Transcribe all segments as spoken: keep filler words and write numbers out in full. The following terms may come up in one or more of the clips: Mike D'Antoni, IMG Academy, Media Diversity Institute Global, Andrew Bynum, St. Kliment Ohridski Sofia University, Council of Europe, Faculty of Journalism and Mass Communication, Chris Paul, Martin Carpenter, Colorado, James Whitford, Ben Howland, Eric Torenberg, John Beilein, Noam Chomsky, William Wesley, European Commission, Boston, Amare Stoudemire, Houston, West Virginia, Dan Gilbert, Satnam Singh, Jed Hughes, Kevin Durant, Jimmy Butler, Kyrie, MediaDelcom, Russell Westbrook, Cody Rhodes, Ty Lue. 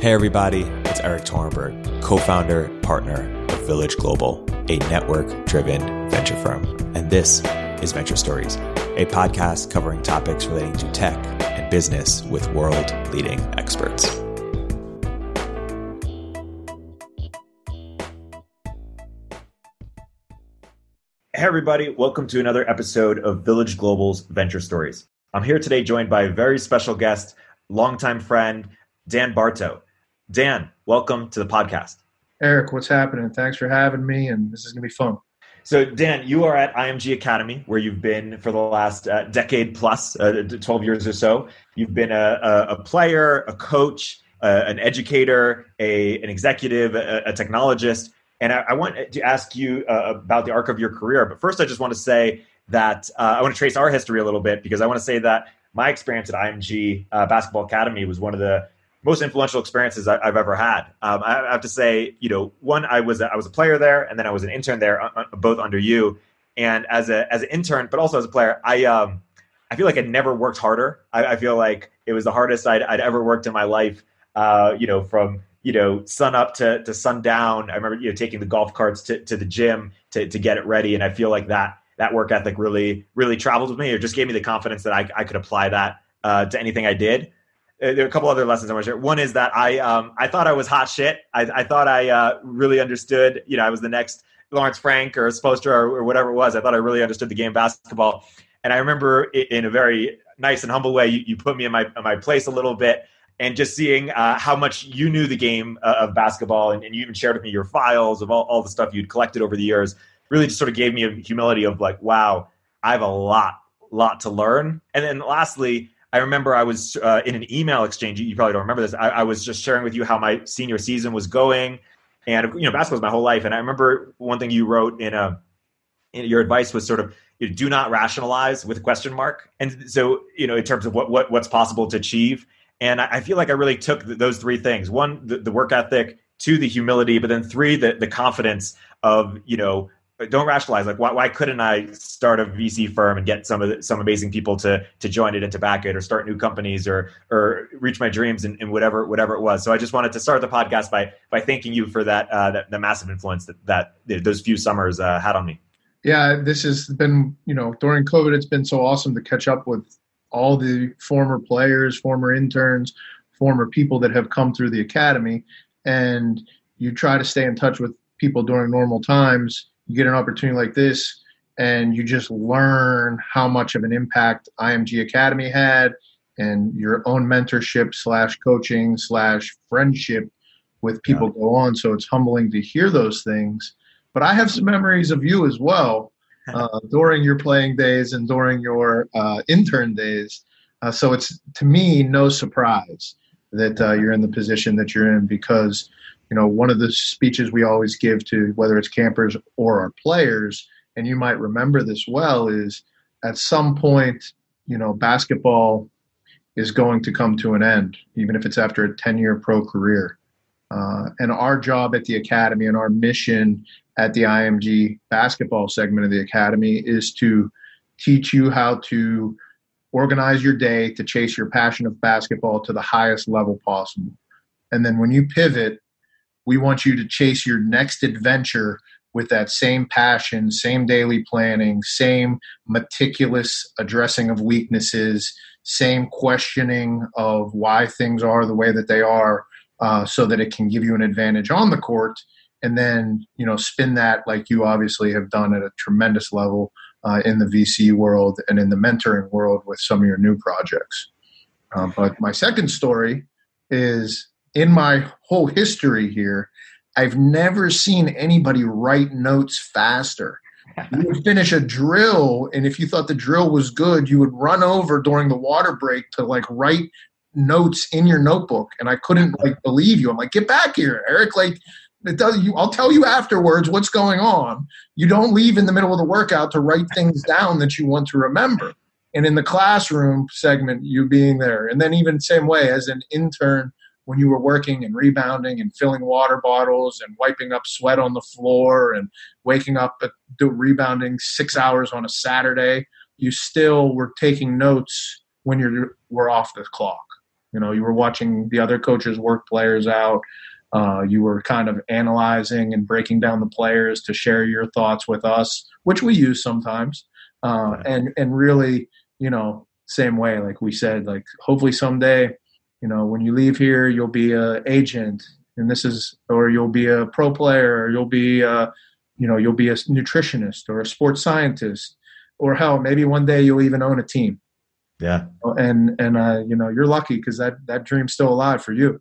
Hey everybody, it's Eric Torenberg, co-founder, partner of Village Global, a network-driven venture firm. And this is Venture Stories, a podcast covering topics relating to tech and business with world-leading experts. Hey everybody, welcome to another episode of Village Global's Venture Stories. I'm here today joined by a very special guest, longtime friend, Dan Bartow. Dan, welcome to the podcast. Eric, what's happening? Thanks for having me, and this is going to be fun. So Dan, you are at I M G Academy, where you've been for the last uh, decade plus, uh, twelve years or so. You've been a, a, a player, a coach, uh, an educator, a, an executive, a, a technologist. And I, I want to ask you uh, about the arc of your career. But first, I just want to say that uh, I want to trace our history a little bit, because I want to say that my experience at I M G uh, Basketball Academy was one of the most influential experiences I, I've ever had. Um, I have to say, you know, one, I was a, I was a player there, and then I was an intern there, uh, both under you. And as a as an intern, but also as a player, I um I feel like I never worked harder. I, I feel like it was the hardest I'd, I'd ever worked in my life. Uh, you know, from you know, sun up to, to sun down. I remember, you know, taking the golf carts to, to the gym to, to get it ready. And I feel like that, that work ethic really, really traveled with me. It just gave me the confidence that I, I could apply that uh, to anything I did. Uh, there are a couple other lessons I want to share. One is that I, um, I thought I was hot shit. I, I thought I uh, really understood, you know, I was the next Lance Frank or Spoelstra or, or whatever it was. I thought I really understood the game of basketball. And I remember in a very nice and humble way, you, you put me in my, in my place a little bit. And just seeing uh, how much you knew the game uh, of basketball, and, and you even shared with me your files of all, all the stuff you'd collected over the years, really just sort of gave me a humility of like, wow, I have a lot, lot to learn. And then lastly, I remember I was uh, in an email exchange. You probably don't remember this. I, I was just sharing with you how my senior season was going, and you know, basketball was my whole life. And I remember one thing you wrote in a, in your advice was sort of, you know, do not rationalize with a question mark. And so, you know, in terms of what, what what's possible to achieve. And I feel like I really took those three things. One, the, the work ethic, two, the humility, but then three, the, the confidence of, you know, don't rationalize. Like, why, why couldn't I start a V C firm and get some of the, some amazing people to to join it and to back it, or start new companies, or or reach my dreams in, in whatever whatever it was. So I just wanted to start the podcast by by thanking you for that uh, that the massive influence that, that those few summers uh, had on me. Yeah, this has been, you know, during COVID, it's been so awesome to catch up with all the former players, former interns, former people that have come through the academy. And you try to stay in touch with people during normal times. You get an opportunity like this, and you just learn how much of an impact I M G Academy had, and your own mentorship slash coaching slash friendship with people yeah. go on. So it's humbling to hear those things. But I have some memories of you as well. Uh, during your playing days and during your uh, intern days. Uh, so it's, to me, no surprise that uh, you're in the position that you're in, because, you know, one of the speeches we always give to whether it's campers or our players, and you might remember this well, is at some point, you know, basketball is going to come to an end, even if it's after a ten-year pro career. Uh, and our job at the academy and our mission at the I M G basketball segment of the academy is to teach you how to organize your day to chase your passion of basketball to the highest level possible. And then when you pivot, we want you to chase your next adventure with that same passion, same daily planning, same meticulous addressing of weaknesses, same questioning of why things are the way that they are, uh, so that it can give you an advantage on the court. And then, you know, spin that like you obviously have done at a tremendous level uh, in the V C world and in the mentoring world with some of your new projects. Uh, but my second story is, in my whole history here, I've never seen anybody write notes faster. You would finish a drill, and if you thought the drill was good, you would run over during the water break to like write notes in your notebook. And I couldn't like believe you. I'm like, get back here, Eric. Like, It does, you, I'll tell you afterwards what's going on. You don't leave in the middle of the workout to write things down that you want to remember. And in the classroom segment, you being there. And then even same way as an intern, when you were working and rebounding and filling water bottles and wiping up sweat on the floor and waking up at the rebounding six hours on a Saturday, you still were taking notes when you were off the clock. You know, you were watching the other coaches work players out. Uh, you were kind of analyzing and breaking down the players to share your thoughts with us, which we use sometimes. Uh, right. And and really, you know, same way, like we said, like hopefully someday, you know, when you leave here, you'll be an agent, and this is, or you'll be a pro player, or you'll be, a, you know, you'll be a nutritionist or a sports scientist, or hell, maybe one day you'll even own a team. Yeah. And, and, uh, you know, you're lucky because that, that dream's still alive for you.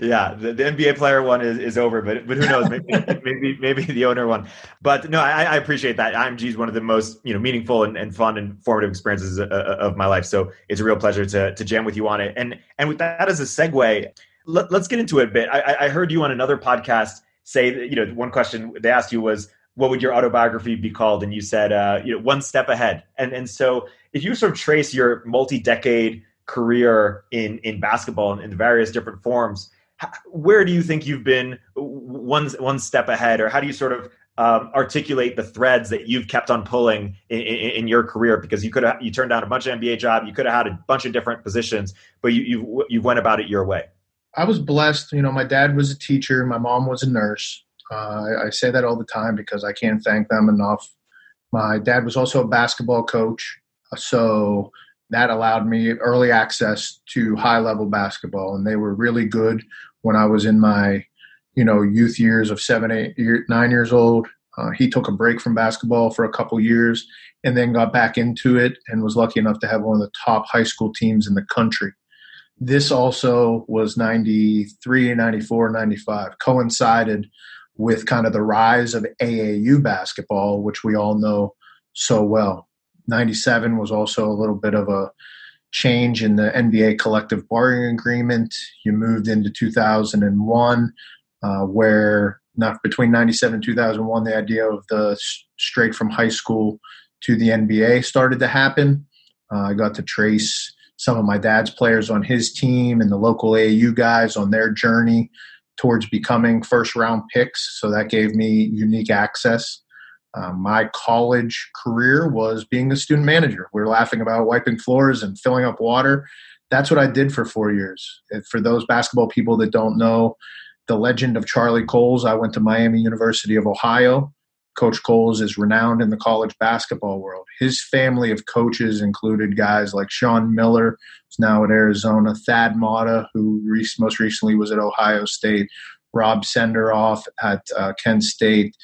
Yeah. The, the N B A player one is, is over, but, but who knows, maybe, maybe, maybe the owner one, but no, I, I appreciate that. I M G is one of the most, you know, meaningful and, and fun and formative experiences of, of my life. So it's a real pleasure to, to jam with you on it. And, and with that as a segue, let, let's get into it a bit. I, I heard you on another podcast say, that, you know, one question they asked you was, what would your autobiography be called? And you said, uh, you know, one step ahead. And and so if you sort of trace your multi-decade career in, in basketball and in various different forms, how, where do you think you've been one, one step ahead? Or how do you sort of um, articulate the threads that you've kept on pulling in, in, in your career? Because you could have, you turned down a bunch of N B A jobs, you could have had a bunch of different positions, but you, you, you went about it your way. I was blessed. You know, my dad was a teacher. My mom was a nurse. Uh, I say that all the time because I can't thank them enough. My dad was also a basketball coach, so that allowed me early access to high-level basketball, and they were really good when I was in my, you know, youth years of seven, eight, year, nine years old. Uh, he took a break from basketball for a couple years and then got back into it and was lucky enough to have one of the top high school teams in the country. This also was ninety-three, ninety-four, ninety-five, coincided with kind of the rise of A A U basketball, which we all know so well. ninety-seven was also a little bit of a change in the N B A collective bargaining agreement. You moved into two thousand one, uh, where not between ninety-seven and two thousand one, the idea of the straight from high school to the N B A started to happen. Uh, I got to trace some of my dad's players on his team and the local A A U guys on their journey towards becoming first-round picks, so that gave me unique access. Uh, my college career was being a student manager. We were laughing about wiping floors and filling up water. That's what I did for four years. And for those basketball people that don't know the legend of Charlie Coles, I went to Miami University of Ohio. Coach Coles is renowned in the college basketball world. His family of coaches included guys like Sean Miller, who's now at Arizona, Thad Matta, who re- most recently was at Ohio State, Rob Senderoff at uh, Kent State,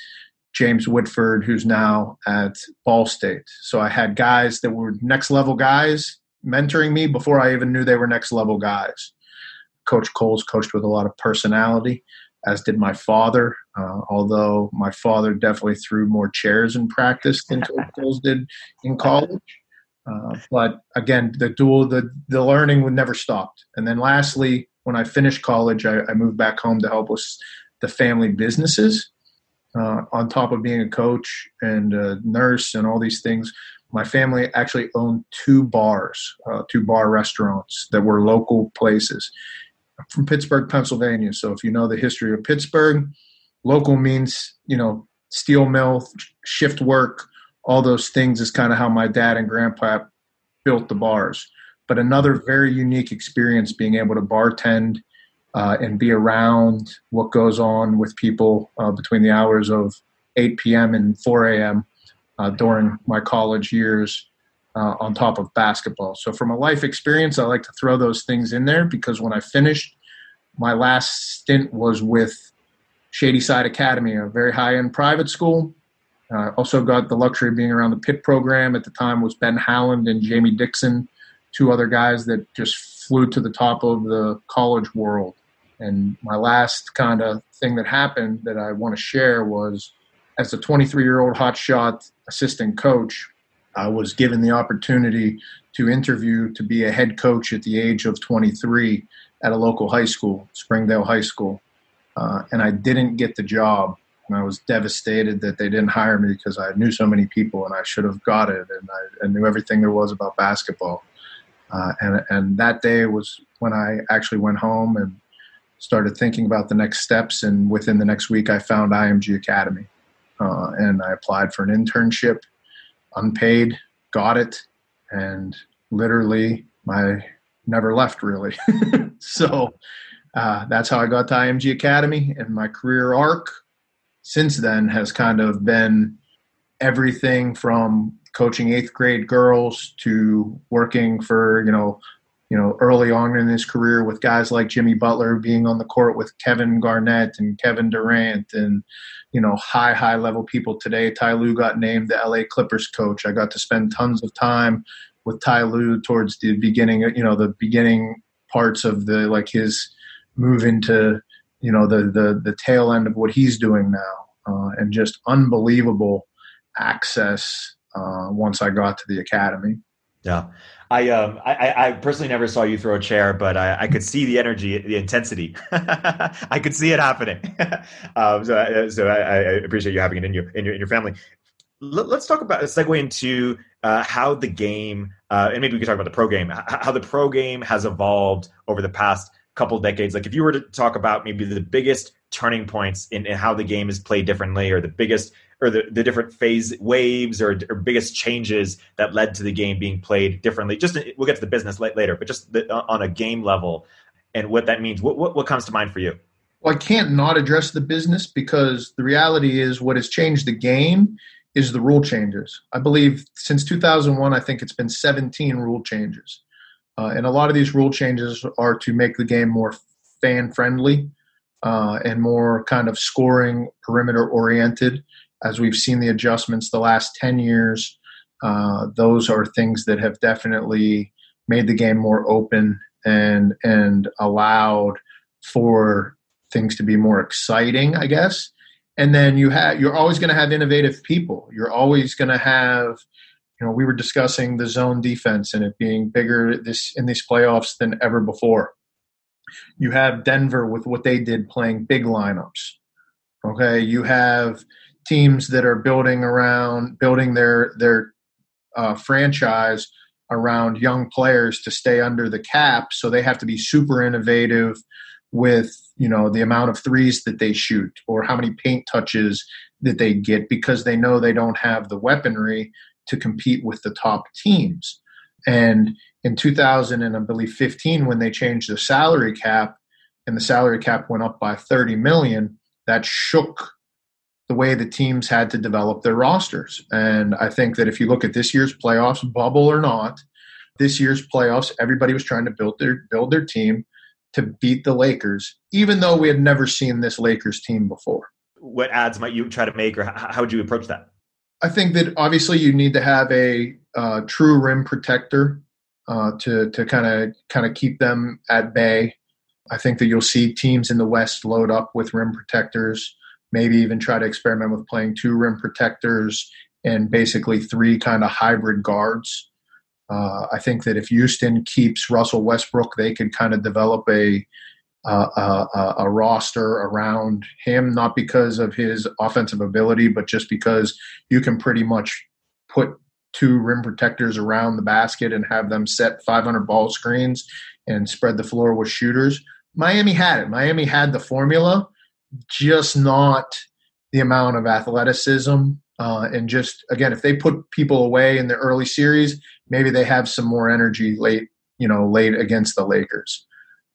James Whitford, who's now at Ball State. So I had guys that were next-level guys mentoring me before I even knew they were next-level guys. Coach Coles coached with a lot of personality, as did my father, uh, although my father definitely threw more chairs in practice than Coles did in college. Uh, but again, the dual, the, the learning would never stop. And then lastly, when I finished college, I, I moved back home to help with the family businesses. Uh, on top of being a coach and a nurse and all these things, my family actually owned two bars, uh, two bar restaurants that were local places. From Pittsburgh, Pennsylvania. So if you know the history of Pittsburgh, local means, you know, steel mill, shift work, all those things is kind of how my dad and grandpa built the bars. But another very unique experience being able to bartend uh, and be around what goes on with people uh, between the hours of eight p.m. and four a.m. Uh, during my college years. Uh, on top of basketball. So from a life experience, I like to throw those things in there because when I finished, my last stint was with Shadyside Academy, a very high-end private school. I uh, also got the luxury of being around the Pitt program. At the time was Ben Howland and Jamie Dixon, two other guys that just flew to the top of the college world. And my last kind of thing that happened that I want to share was as a twenty-three-year-old hotshot assistant coach, I was given the opportunity to interview to be a head coach at the age of twenty-three at a local high school, Springdale High School. Uh, and I didn't get the job. And I was devastated that they didn't hire me because I knew so many people and I should have got it. And I, I knew everything there was about basketball. Uh, and, and that day was when I actually went home and started thinking about the next steps. And within the next week, I found I M G Academy. Uh, and I applied for an internship. Unpaid, got it, and literally my never left really. So uh, that's how I got to I M G Academy, and my career arc since then has kind of been everything from coaching eighth grade girls to working for, you know, you know, early on in his career with guys like Jimmy Butler, being on the court with Kevin Garnett and Kevin Durant and, you know, high, high level people today. Ty Lue got named the L A Clippers coach. I got to spend tons of time with Ty Lue towards the beginning, you know, the beginning parts of the, like his move into, you know, the, the, the tail end of what he's doing now, uh, and just unbelievable access uh, once I got to the academy. Yeah. I, um, I, I personally never saw you throw a chair, but I, I could see the energy, the intensity. I could see it happening. um, so I, so I, I appreciate you having it in your, in your, in your family. Let, let's talk about a segue into uh, how the game, uh, and maybe we could talk about the pro game, how the pro game has evolved over the past couple decades. Like if you were to talk about maybe the biggest turning points in, in how the game is played differently, or the biggest, or the, the different phase waves or, or biggest changes that led to the game being played differently. Just we'll get to the business later, but just the, on a game level and what that means. What, what what comes to mind for you? Well, I can't not address the business, because the reality is what has changed the game is the rule changes. I believe since two thousand one, I think it's been seventeen rule changes. Uh, and a lot of these rule changes are to make the game more fan-friendly uh, and more kind of scoring perimeter-oriented. As we've seen the adjustments the last ten years, uh, those are things that have definitely made the game more open and and allowed for things to be more exciting, I guess. And then you have you're always going to have innovative people. You're always going to have, you know, we were discussing the zone defense and it being bigger this in these playoffs than ever before. You have Denver with what they did playing big lineups. Okay, you have teams that are building around building their their uh, franchise around young players to stay under the cap, so they have to be super innovative with, you know, the amount of threes that they shoot or how many paint touches that they get, because they know they don't have the weaponry to compete with the top teams. And in two thousand and I believe fifteen, when they changed the salary cap and the salary cap went up by thirty million, that shook the way the teams had to develop their rosters. And I think that if you look at this year's playoffs, bubble or not, this year's playoffs, everybody was trying to build their build their team to beat the Lakers, even though we had never seen this Lakers team before. What ads might you try to make, or how would you approach that? I think that obviously you need to have a uh, true rim protector uh, to to kind of kind of keep them at bay. I think that you'll see teams in the West load up with rim protectors, maybe even try to experiment with playing two rim protectors and basically three kind of hybrid guards. Uh, I think that if Houston keeps Russell Westbrook, they could kind of develop a, uh, a, a roster around him, not because of his offensive ability, but just because you can pretty much put two rim protectors around the basket and have them set five hundred ball screens and spread the floor with shooters. Miami had it. Miami had the formula, just not the amount of athleticism. Uh, and just, again, if they put people away in the early series, maybe they have some more energy late, you know, late against the Lakers.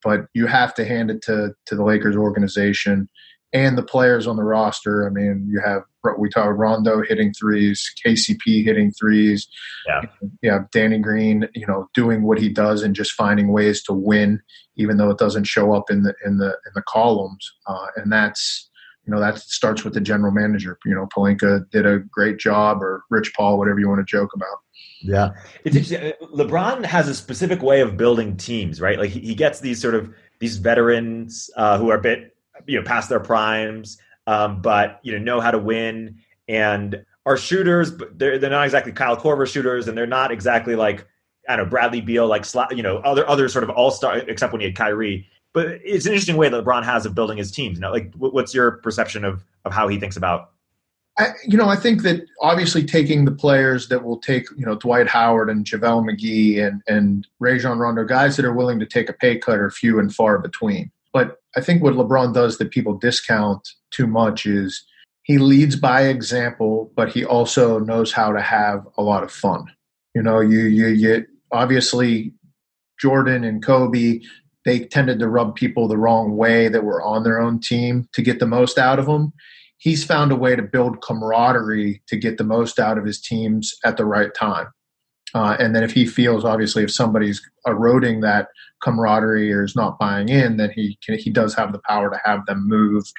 But you have to hand it to to the Lakers organization and the players on the roster. I mean, you have, we talked Rondo hitting threes, K C P hitting threes. Yeah. Yeah. Danny Green, you know, doing what he does and just finding ways to win, even though it doesn't show up in the, in the, in the columns. Uh, and that's, you know, that starts with the general manager. You know, Pelinka did a great job, or Rich Paul, whatever you want to joke about. Yeah. It's interesting. LeBron has a specific way of building teams, right? Like he, he gets these sort of, these veterans uh, who are a bit, you know, past their primes, Um, but, you know, know how to win and are shooters, but they're, they're not exactly Kyle Korver shooters. And they're not exactly like, I don't know, Bradley Beal, like, you know, other, other sort of all-star, except when he had Kyrie. But it's an interesting way that LeBron has of building his teams. You know, like, what's your perception of, of how he thinks about? I, you know, I think that obviously taking the players that will take, you know, Dwight Howard and JaVale McGee and, and Rajon Rondo, guys that are willing to take a pay cut are few and far between. But I think what LeBron does that people discount too much is he leads by example, but he also knows how to have a lot of fun. You know, you you you obviously Jordan and Kobe, they tended to rub people the wrong way that were on their own team to get the most out of them. He's found a way to build camaraderie to get the most out of his teams at the right time. Uh, and then if he feels, obviously, if somebody's eroding that camaraderie or is not buying in, then he can, he does have the power to have them moved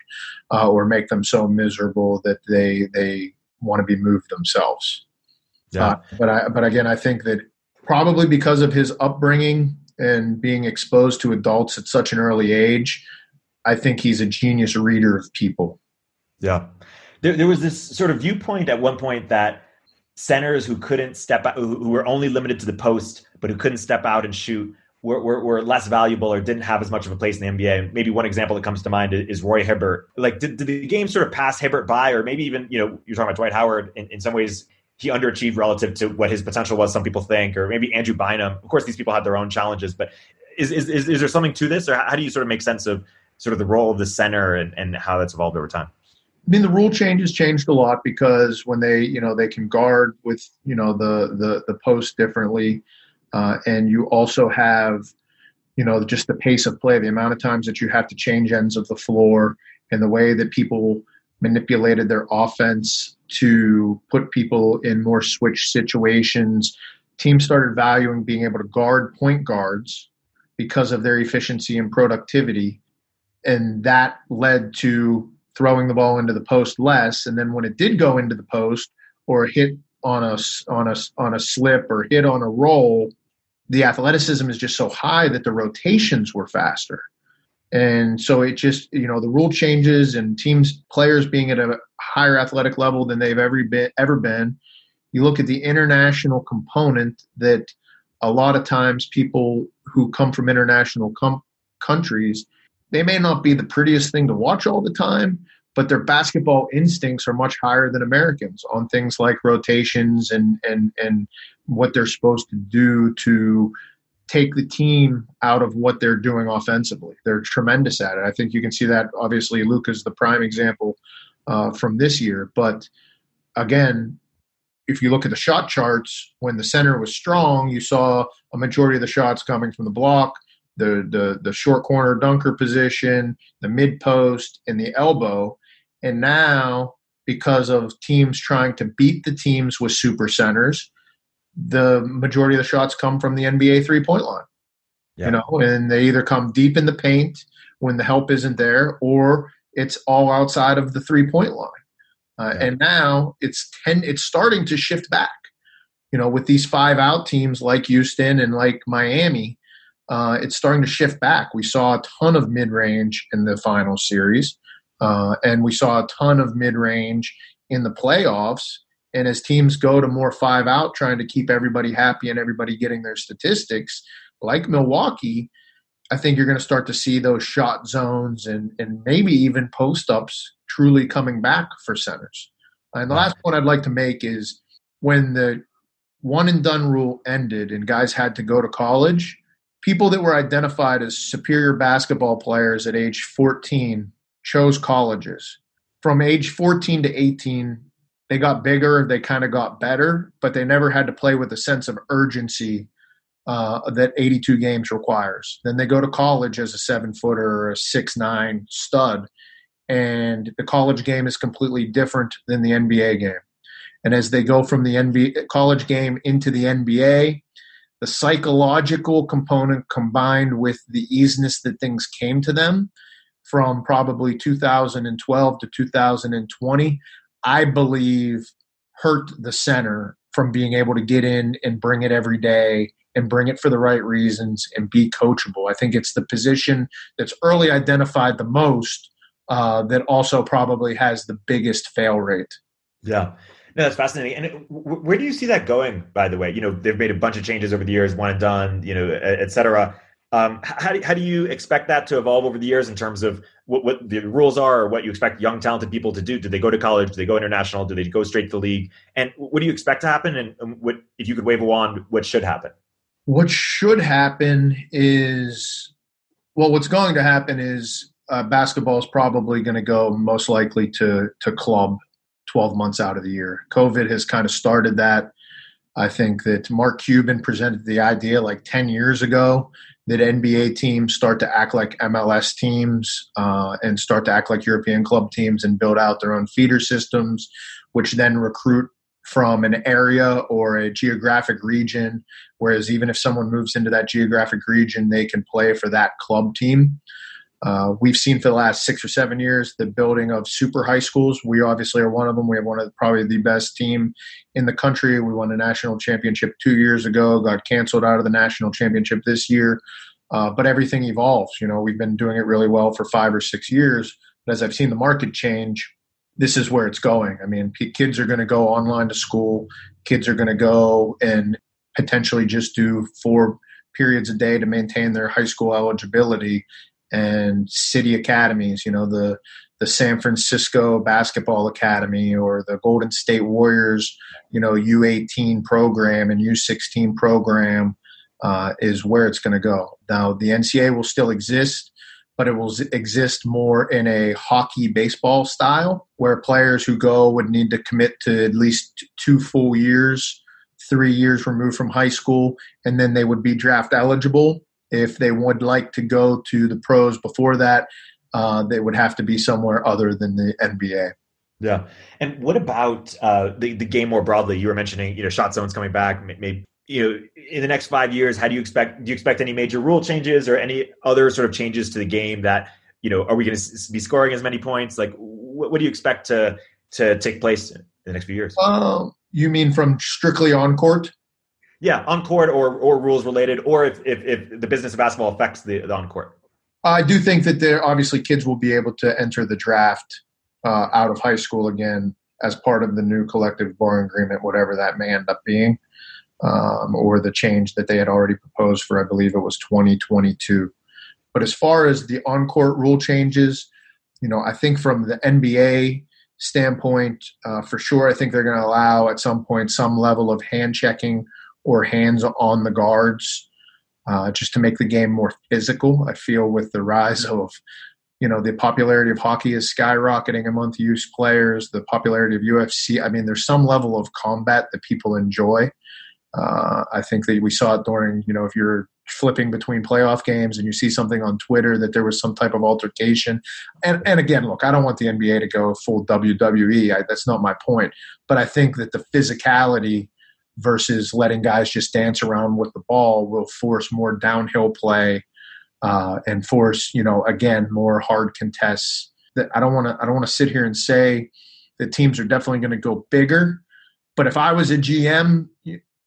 uh, or make them so miserable that they they want to be moved themselves. Yeah. Uh, but I, but again, I think that probably because of his upbringing and being exposed to adults at such an early age, I think he's a genius reader of people. Yeah. There, there was this sort of viewpoint at one point that centers who couldn't step out, who were only limited to the post, but who couldn't step out and shoot, were, were, were less valuable or didn't have as much of a place in the N B A. Maybe one example that comes to mind is Roy Hibbert. Like, did, did the game sort of pass Hibbert by, or maybe even, you know, you're talking about Dwight Howard, in, in some ways he underachieved relative to what his potential was, some people think, or maybe Andrew Bynum. Of course, these people had their own challenges, but is is is, is there something to this, or how do you sort of make sense of sort of the role of the center and, and how that's evolved over time? I mean, the rule changes changed a lot because when they, you know, they can guard with, you know, the the, the post differently. Uh, and you also have, you know, just the pace of play, the amount of times that you have to change ends of the floor and the way that people manipulated their offense to put people in more switch situations. Teams started valuing being able to guard point guards because of their efficiency and productivity. And that led to throwing the ball into the post less, and then when it did go into the post or hit on a, on a, on a slip or hit on a roll, the athleticism is just so high that the rotations were faster. And so it just, you know, the rule changes and teams, players being at a higher athletic level than they've ever been, ever been. You look at the international component that a lot of times people who come from international com- countries, they may not be the prettiest thing to watch all the time, but their basketball instincts are much higher than Americans on things like rotations and and and what they're supposed to do to take the team out of what they're doing offensively. They're tremendous at it. I think you can see that, obviously, Luka's the prime example uh, from this year. But again, if you look at the shot charts, when the center was strong, you saw a majority of the shots coming from the block, the the the short corner dunker position, the mid post, and the elbow. And now, because of teams trying to beat the teams with super centers, the majority of the shots come from the N B A three-point line. Yeah. You know, and they either come deep in the paint when the help isn't there, or it's all outside of the three-point line. Uh, yeah. And now it's ten, it's starting to shift back, you know, with these five-out teams like Houston and like Miami. Uh, it's starting to shift back. We saw a ton of mid-range in the final series, uh, and we saw a ton of mid-range in the playoffs. And as teams go to more five-out, trying to keep everybody happy and everybody getting their statistics, like Milwaukee, I think you're going to start to see those shot zones and, and maybe even post-ups truly coming back for centers. And the last point I'd like to make is when the one-and-done rule ended and guys had to go to college, people that were identified as superior basketball players at age fourteen chose colleges. From age fourteen to eighteen, they got bigger, they kind of got better, but they never had to play with a sense of urgency uh, that eighty-two games requires. Then they go to college as a seven-footer or a six nine stud, and the college game is completely different than the N B A game. And as they go from the N B A college game into the N B A, the psychological component combined with the easiness that things came to them from probably two thousand twelve to two thousand twenty, I believe hurt the center from being able to get in and bring it every day and bring it for the right reasons and be coachable. I think it's the position that's early identified the most uh, that also probably has the biggest fail rate. Yeah. No, that's fascinating. And it, where do you see that going, by the way? You know, they've made a bunch of changes over the years, one and done, you know, et cetera. Um, how, do, how do you expect that to evolve over the years in terms of what, what the rules are or what you expect young, talented people to do? Do they go to college? Do they go international? Do they go straight to the league? And what do you expect to happen? And what, if you could wave a wand, what should happen? What should happen is, well, what's going to happen is uh, basketball is probably going to go most likely to to club twelve months out of the year. COVID has kind of started that. I think that Mark Cuban presented the idea like ten years ago that N B A teams start to act like M L S teams uh, and start to act like European club teams and build out their own feeder systems, which then recruit from an area or a geographic region, whereas even if someone moves into that geographic region, they can play for that club team. Uh, we've seen for the last six or seven years the building of super high schools. We obviously are one of them. We have one of the, probably the best team in the country. We won a national championship two years ago, got canceled out of the national championship this year. Uh, but everything evolves. You know, we've been doing it really well for five or six years. But as I've seen the market change, this is where it's going. I mean, kids are going to go online to school. Kids are going to go and potentially just do four periods a day to maintain their high school eligibility. And city academies, you know, the the San Francisco Basketball Academy or the Golden State Warriors, you know, U eighteen program and U sixteen program uh, is where it's going to go. Now, the N C A A will still exist, but it will exist more in a hockey baseball style where players who go would need to commit to at least two full years, three years removed from high school, and then they would be draft eligible. If they would like to go to the pros before that, uh, they would have to be somewhere other than the N B A. Yeah. And what about uh, the, the game more broadly? You were mentioning, you know, shot zones coming back. Maybe, you know, in the next five years, how do you expect, do you expect any major rule changes or any other sort of changes to the game that, you know, are we going to be scoring as many points? Like, what, what do you expect to, to take place in the next few years? Um, you mean from strictly on court? Yeah, on court or or rules related, or if, if, if the business of basketball affects the, the on court. I do think that there obviously kids will be able to enter the draft uh, out of high school again as part of the new collective bargaining agreement, whatever that may end up being, um, or the change that they had already proposed for, I believe it was twenty twenty-two. But as far as the on court rule changes, you know, I think from the N B A standpoint, uh, for sure, I think they're going to allow at some point some level of hand checking or hands on the guards, uh, just to make the game more physical. I feel with the rise of, you know, the popularity of hockey is skyrocketing among youth players, the popularity of U F C. I mean, there's some level of combat that people enjoy. Uh, I think that we saw it during, you know, if you're flipping between playoff games and you see something on Twitter that there was some type of altercation. And and again, look, I don't want the N B A to go full W W E. I, that's not my point. But I think that the physicality versus letting guys just dance around with the ball will force more downhill play uh, and force, you know, again, more hard contests. That I don't want to. I don't want to sit here and say that teams are definitely going to go bigger. But if I was a G M,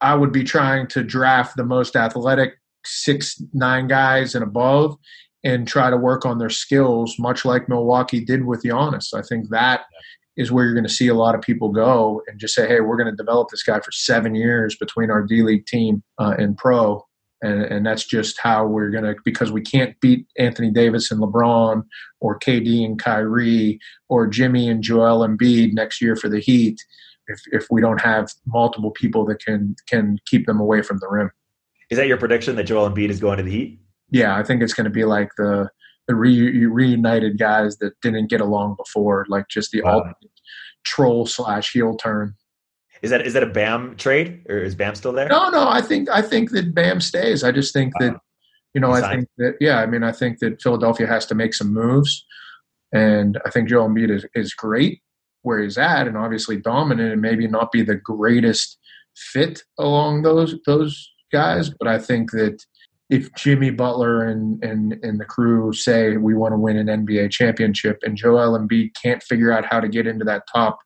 I would be trying to draft the most athletic six nine guys and above, and try to work on their skills, much like Milwaukee did with Giannis. I think that is where you're going to see a lot of people go and just say, hey, we're going to develop this guy for seven years between our D-League team uh, and pro. And, and that's just how we're going to – because we can't beat Anthony Davis and LeBron or K D and Kyrie or Jimmy and Joel Embiid next year for the Heat if, if we don't have multiple people that can, can keep them away from the rim. Is that your prediction, that Joel Embiid is going to the Heat? Yeah, I think it's going to be like the – the re- reunited guys that didn't get along before, like just the wow. ultimate troll slash heel turn. Is that is that a BAM trade, or is BAM still there? No, no. I think I think that BAM stays. I just think wow. that you know, Design. I think that yeah. I mean, I think that Philadelphia has to make some moves, and I think Joel Embiid is, is great where he's at, and obviously dominant, and maybe not be the greatest fit along those those guys, but I think that. If Jimmy Butler and, and, and the crew say we want to win an N B A championship and Joel Embiid can't figure out how to get into that top,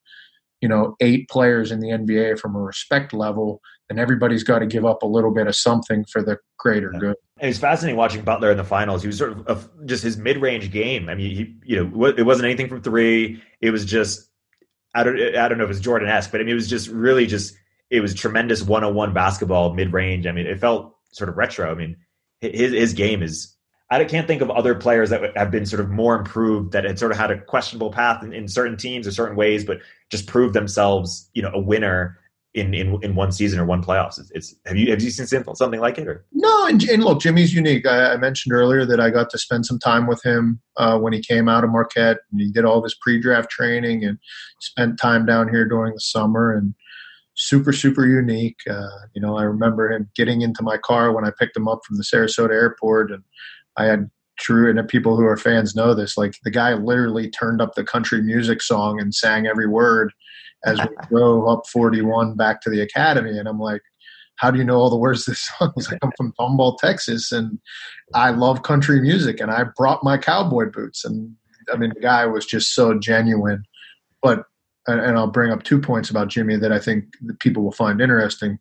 you know, eight players in the N B A from a respect level, then everybody's got to give up a little bit of something for the greater yeah. good. It was fascinating watching Butler in the finals. He was sort of a, just his mid-range game. I mean, he, you know, it wasn't anything from three. It was just, I don't, I don't know if it's Jordan-esque, but I mean, it was just really just, it was tremendous one-on-one basketball mid-range. I mean, it felt sort of retro. I mean, His his game is – I can't think of other players that have been sort of more improved that had sort of had a questionable path in, in certain teams or certain ways, but just proved themselves, you know, a winner in in, in one season or one playoffs. It's, it's have you have you seen something like it? Or? No, and, and look, Jimmy's unique. I, I mentioned earlier that I got to spend some time with him uh, when he came out of Marquette, and he did all this pre-draft training and spent time down here during the summer. And super, super unique. Uh, you know, I remember him getting into my car when I picked him up from the Sarasota airport, and I had True, and people who are fans know this, like the guy literally turned up the country music song and sang every word as we drove up forty-one back to the academy. And I'm like, how do you know all the words to this song? He's like, I'm from Tomball, Texas, and I love country music, and I brought my cowboy boots. And I mean, the guy was just so genuine. But, and I'll bring up two points about Jimmy that I think that people will find interesting.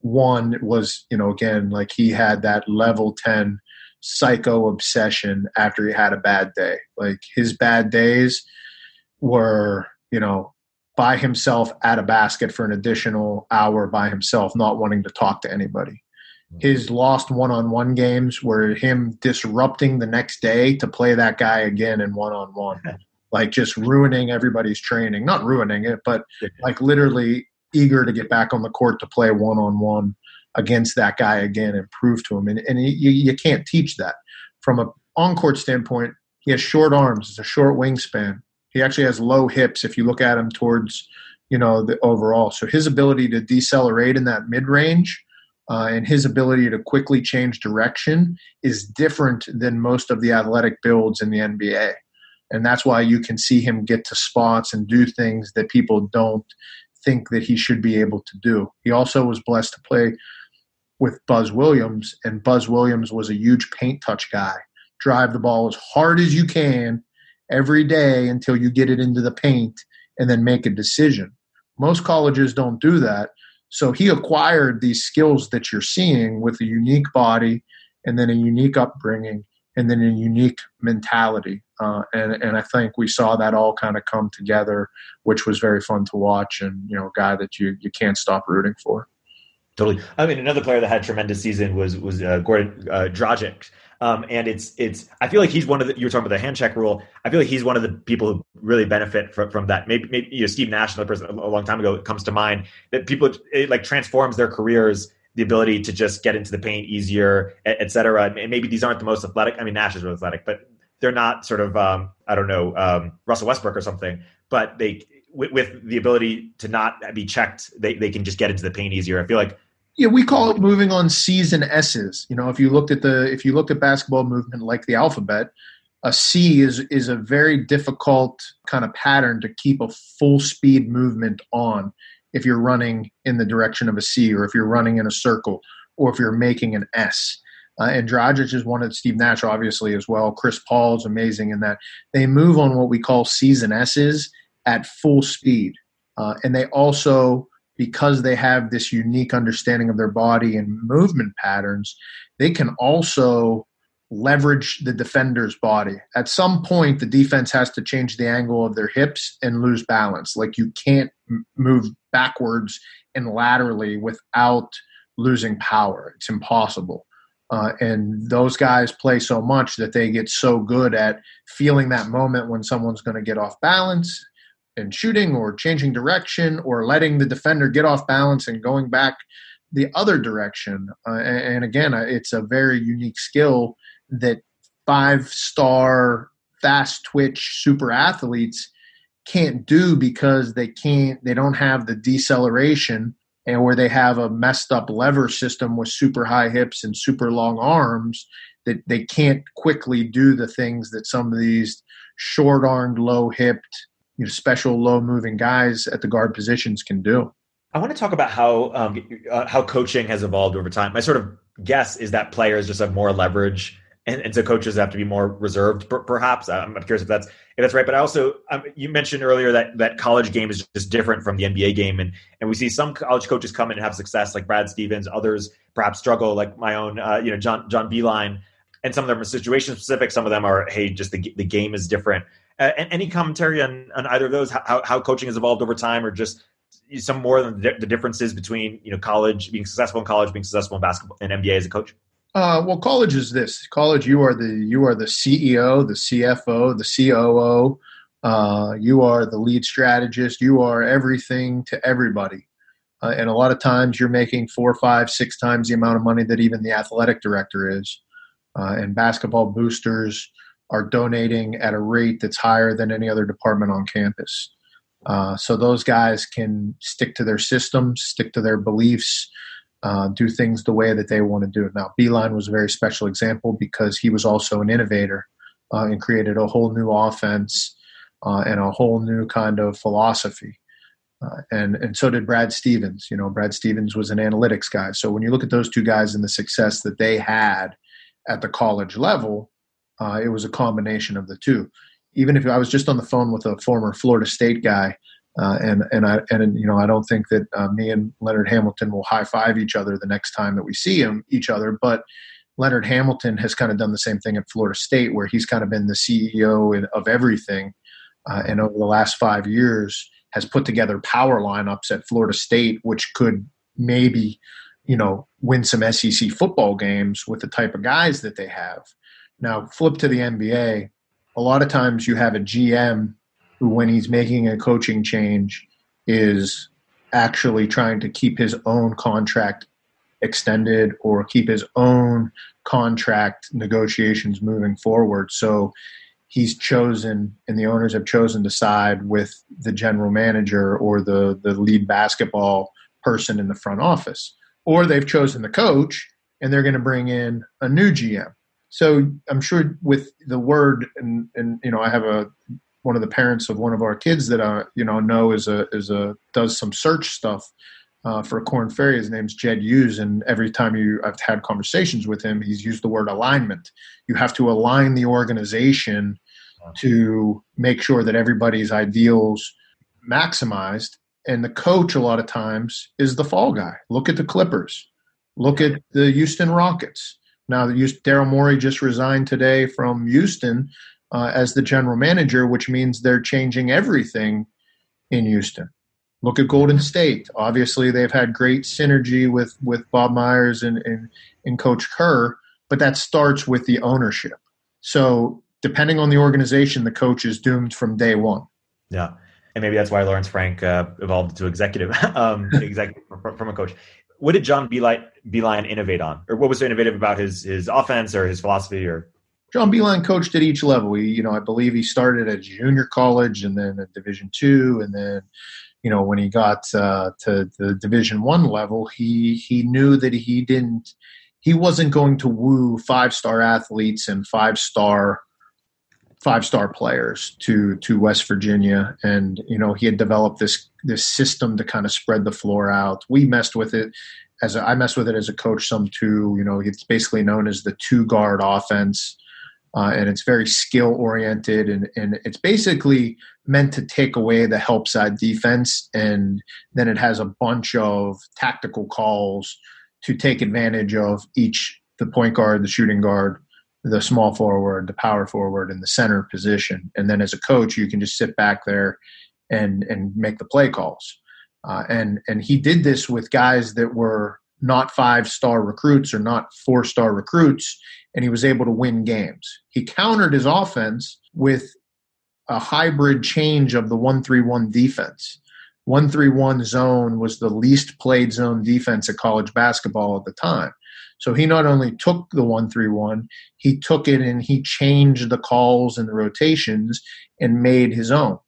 One was, you know, again, like he had that level ten psycho obsession after he had a bad day. Like his bad days were, you know, by himself at a basket for an additional hour by himself, not wanting to talk to anybody. His lost one-on-one games were him disrupting the next day to play that guy again in one-on-one, like just ruining everybody's training, not ruining it, but like literally eager to get back on the court to play one-on-one against that guy again and prove to him. And, and you, you can't teach that. From an on-court standpoint, he has short arms. It's a short wingspan. He actually has low hips if you look at him towards, you know, the overall. So his ability to decelerate in that mid-range uh, and his ability to quickly change direction is different than most of the athletic builds in the N B A. And that's why you can see him get to spots and do things that people don't think that he should be able to do. He also was blessed to play with Buzz Williams, and Buzz Williams was a huge paint touch guy. Drive the ball as hard as you can every day until you get it into the paint and then make a decision. Most colleges don't do that. So he acquired these skills that you're seeing with a unique body and then a unique upbringing and then a unique mentality. Uh, and, and I think we saw that all kind of come together, which was very fun to watch, and, you know, a guy that you, you can't stop rooting for. Totally. I mean, another player that had a tremendous season was was uh, Gordon uh, Dragic, um, and it's it's. I feel like he's one of the. You were talking about the hand check rule. I feel like he's one of the people who really benefit from, from that. Maybe maybe you know, Steve Nash, another person a long time ago, comes to mind that people it like transforms their careers. The ability to just get into the paint easier, et, et cetera. And maybe these aren't the most athletic. I mean, Nash is really athletic, but they're not sort of um, I don't know um, Russell Westbrook or something. But they. With the ability to not be checked, they, they can just get into the paint easier. I feel like, yeah, we call it moving on C's and S's. You know, if you looked at the if you looked at basketball movement like the alphabet, a C is is a very difficult kind of pattern to keep a full speed movement on. If you're running in the direction of a C, or if you're running in a circle, or if you're making an S. Uh, and Dragic is one of Steve Nash, obviously, as well. Chris Paul is amazing in that they move on what we call C's and S's at full speed. Uh, and they also, because they have this unique understanding of their body and movement patterns, they can also leverage the defender's body. At some point, the defense has to change the angle of their hips and lose balance. Like you can't m- move backwards and laterally without losing power. It's impossible. Uh, and those guys play so much that they get so good at feeling that moment when someone's going to get off balance and shooting, or changing direction, or letting the defender get off balance and going back the other direction. Uh, and, and again, it's a very unique skill that five-star, fast-twitch super athletes can't do because they can't. They don't have the deceleration, and where they have a messed-up lever system with super high hips and super long arms that they can't quickly do the things that some of these short-armed, low-hipped, you know, special low-moving guys at the guard positions can do. I want to talk about how um, uh, how coaching has evolved over time. My sort of guess is that players just have more leverage, and, and so coaches have to be more reserved, per- perhaps. I'm curious if that's if that's right. But I also, um, you mentioned earlier that that college game is just different from the N B A game, and and we see some college coaches come in and have success, like Brad Stevens. Others perhaps struggle, like my own, uh, you know, John John Beilein. And some of them are situation specific. Some of them are, hey, just the the game is different. Uh, any commentary on, on either of those, how, how coaching has evolved over time, or just some more than the, the differences between, you know, college, being successful in college, being successful in basketball, and N B A as a coach? Uh, well, college is this. College, you are the you are the C E O, the C F O, the C O O. Uh, you are the lead strategist. You are everything to everybody. Uh, and a lot of times you're making four, five, six times the amount of money that even the athletic director is. Uh, and basketball boosters are donating at a rate that's higher than any other department on campus. Uh, so those guys can stick to their systems, stick to their beliefs, uh, do things the way that they want to do it. Now, Beilein was a very special example because he was also an innovator uh, and created a whole new offense uh, and a whole new kind of philosophy. Uh, and, and so did Brad Stevens. You know, Brad Stevens was an analytics guy. So when you look at those two guys and the success that they had at the college level, uh, it was a combination of the two. Even if I was just on the phone with a former Florida State guy, uh, and and I and you know I don't think that uh, me and Leonard Hamilton will high five each other the next time that we see him each other. But Leonard Hamilton has kind of done the same thing at Florida State, where he's kind of been the C E O in, of everything, uh, and over the last five years has put together power lineups at Florida State, which could maybe you know win some S E C football games with the type of guys that they have. Now flip to the N B A. A lot of times you have a G M who, when he's making a coaching change, is actually trying to keep his own contract extended or keep his own contract negotiations moving forward. So he's chosen, and the owners have chosen to side with the general manager or the, the lead basketball person in the front office. Or they've chosen the coach, and they're going to bring in a new G M. So I'm sure with the word, and, and you know, I have a one of the parents of one of our kids that I you know know is a is a does some search stuff uh, for Corn Ferry. His name's Jed Hughes, and every time you I've had conversations with him, he's used the word alignment. You have to align the organization to make sure that everybody's ideals maximized, and the coach a lot of times is the fall guy. Look at the Clippers, look at the Houston Rockets. Now, Daryl Morey just resigned today from Houston uh, as the general manager, which means they're changing everything in Houston. Look at Golden State. Obviously, they've had great synergy with, with Bob Myers and, and, and Coach Kerr, but that starts with the ownership. So depending on the organization, the coach is doomed from day one. Yeah, and maybe that's why Lawrence Frank uh, evolved to executive, um, executive from a coach. What did John Beilein, Beilein innovate on? Or what was so innovative about his his offense or his philosophy? Or John Beilein coached at each level. He, you know, I believe he started at junior college and then at Division two. And then, you know, when he got uh, to the Division one level, he he knew that he didn't he wasn't going to woo five-star athletes and five-star five-star players to to West Virginia. And, you know, he had developed this this system to kind of spread the floor out. We messed with it as a, I messed with it as a coach some too. You know, it's basically known as the two-guard offense, uh, and it's very skill-oriented, and, and it's basically meant to take away the help side defense, and then it has a bunch of tactical calls to take advantage of each, the point guard, the shooting guard, the small forward, the power forward, and the center position. And then as a coach, you can just sit back there and and make the play calls. Uh, and and he did this with guys that were not five-star recruits or not four-star recruits, and he was able to win games. He countered his offense with a hybrid change of the one three one defense. one three one zone was the least played zone defense at college basketball at the time. So he not only took the one three one, he took it and he changed the calls and the rotations and made his own.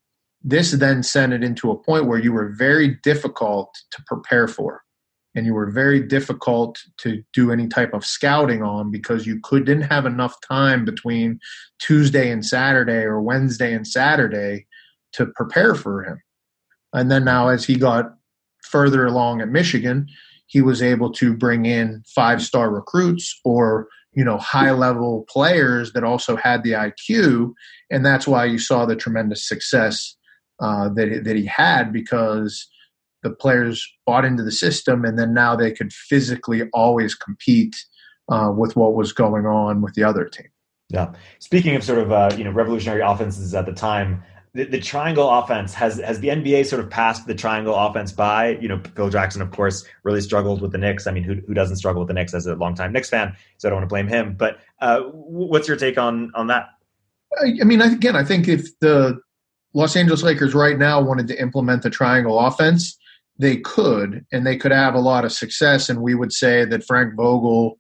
This then sent it into a point where you were very difficult to prepare for, and you were very difficult to do any type of scouting on, because you could, didn't have enough time between Tuesday and Saturday or Wednesday and Saturday to prepare for him. And then now as he got further along at Michigan, he was able to bring in five-star recruits or, you know, high-level players that also had the I Q, and that's why you saw the tremendous success Uh, that that he had, because the players bought into the system, and then now they could physically always compete uh, with what was going on with the other team. Yeah. Speaking of sort of uh, you know revolutionary offenses at the time, the, the triangle offense has has the N B A sort of passed the triangle offense by. You know, Phil Jackson, of course, really struggled with the Knicks. I mean, who who doesn't struggle with the Knicks as a longtime Knicks fan? So I don't want to blame him. But uh, what's your take on on that? I mean, again, I think if the Los Angeles Lakers right now wanted to implement the triangle offense, they could, and they could have a lot of success. And we would say that Frank Vogel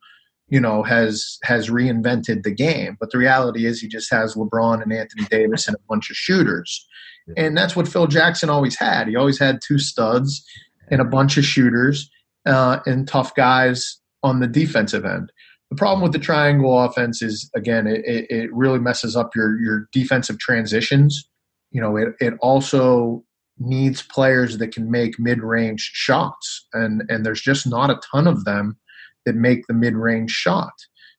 you know, has has reinvented the game. But the reality is he just has LeBron and Anthony Davis and a bunch of shooters. And that's what Phil Jackson always had. He always had two studs and a bunch of shooters uh, and tough guys on the defensive end. The problem with the triangle offense is, again, it, it really messes up your, your defensive transitions. You know, it, it also needs players that can make mid-range shots, and, and there's just not a ton of them that make the mid-range shot.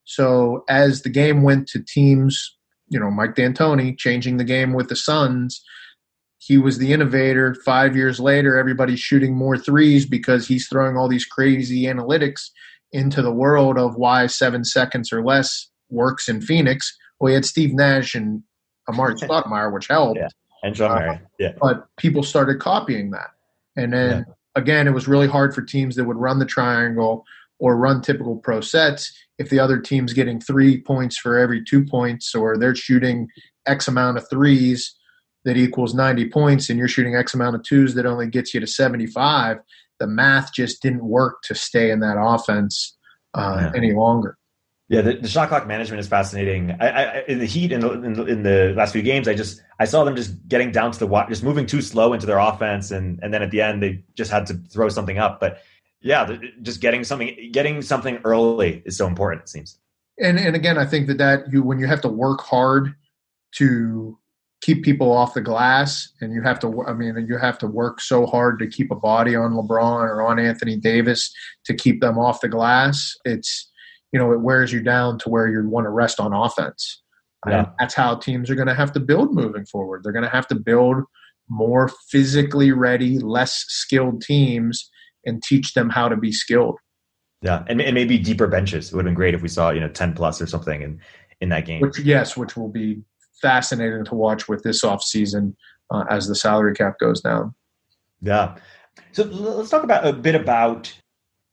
So as the game went to teams, you know, Mike D'Antoni changing the game with the Suns, he was the innovator. Five years later, everybody's shooting more threes because he's throwing all these crazy analytics into the world of why seven seconds or less works in Phoenix. Well, he had Steve Nash and Amari Stoudemire, which helped. Yeah. And John Murray. Yeah. Uh, but people started copying that. And then, yeah. again, it was really hard for teams that would run the triangle or run typical pro sets if the other team's getting three points for every two points, or they're shooting X amount of threes that equals ninety points and you're shooting X amount of twos that only gets you to seventy-five. The math just didn't work to stay in that offense uh, yeah. any longer. Yeah, the, the shot clock management is fascinating. I, I, in the Heat, in the, in, the, in the last few games, I just I saw them just getting down to the wire, just moving too slow into their offense, and and then at the end they just had to throw something up. But yeah, just getting something getting something early is so important, it seems. And and again, I think that, that you when you have to work hard to keep people off the glass, and you have to, I mean, you have to work so hard to keep a body on LeBron or on Anthony Davis to keep them off the glass. It's you know, it wears you down to where you want to rest on offense. Yeah. And that's how teams are going to have to build moving forward. They're going to have to build more physically ready, less skilled teams and teach them how to be skilled. Yeah, and, and maybe deeper benches. It would have been great if we saw, you know, ten plus or something in, in that game. Which, yes, which will be fascinating to watch with this offseason uh, as the salary cap goes down. Yeah. So let's talk about a bit about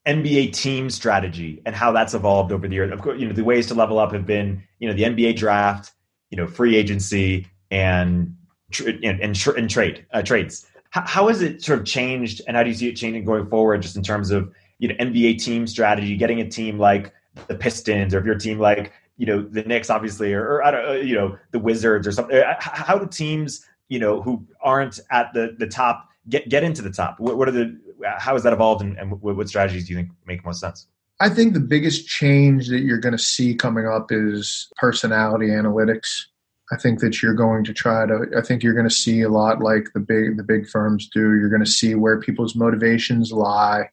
N B A team strategy and how that's evolved over the years. Of course, you know, the ways to level up have been, you know, the N B A draft, you know, free agency and tra- and, and, tra- and trade uh, trades. H- how has it sort of changed, and how do you see it changing going forward, just in terms of, you know, N B A team strategy, getting a team like the Pistons, or if your team like, you know, the Knicks, obviously, or, or I don't, uh, you know, the Wizards or something. How do teams, you know, who aren't at the, the top get, get into the top? What, what are the How has that evolved, and, and what strategies do you think make most sense? I think the biggest change that you're going to see coming up is personality analytics. I think that you're going to try to – I think you're going to see a lot like the big the big firms do. You're going to see where people's motivations lie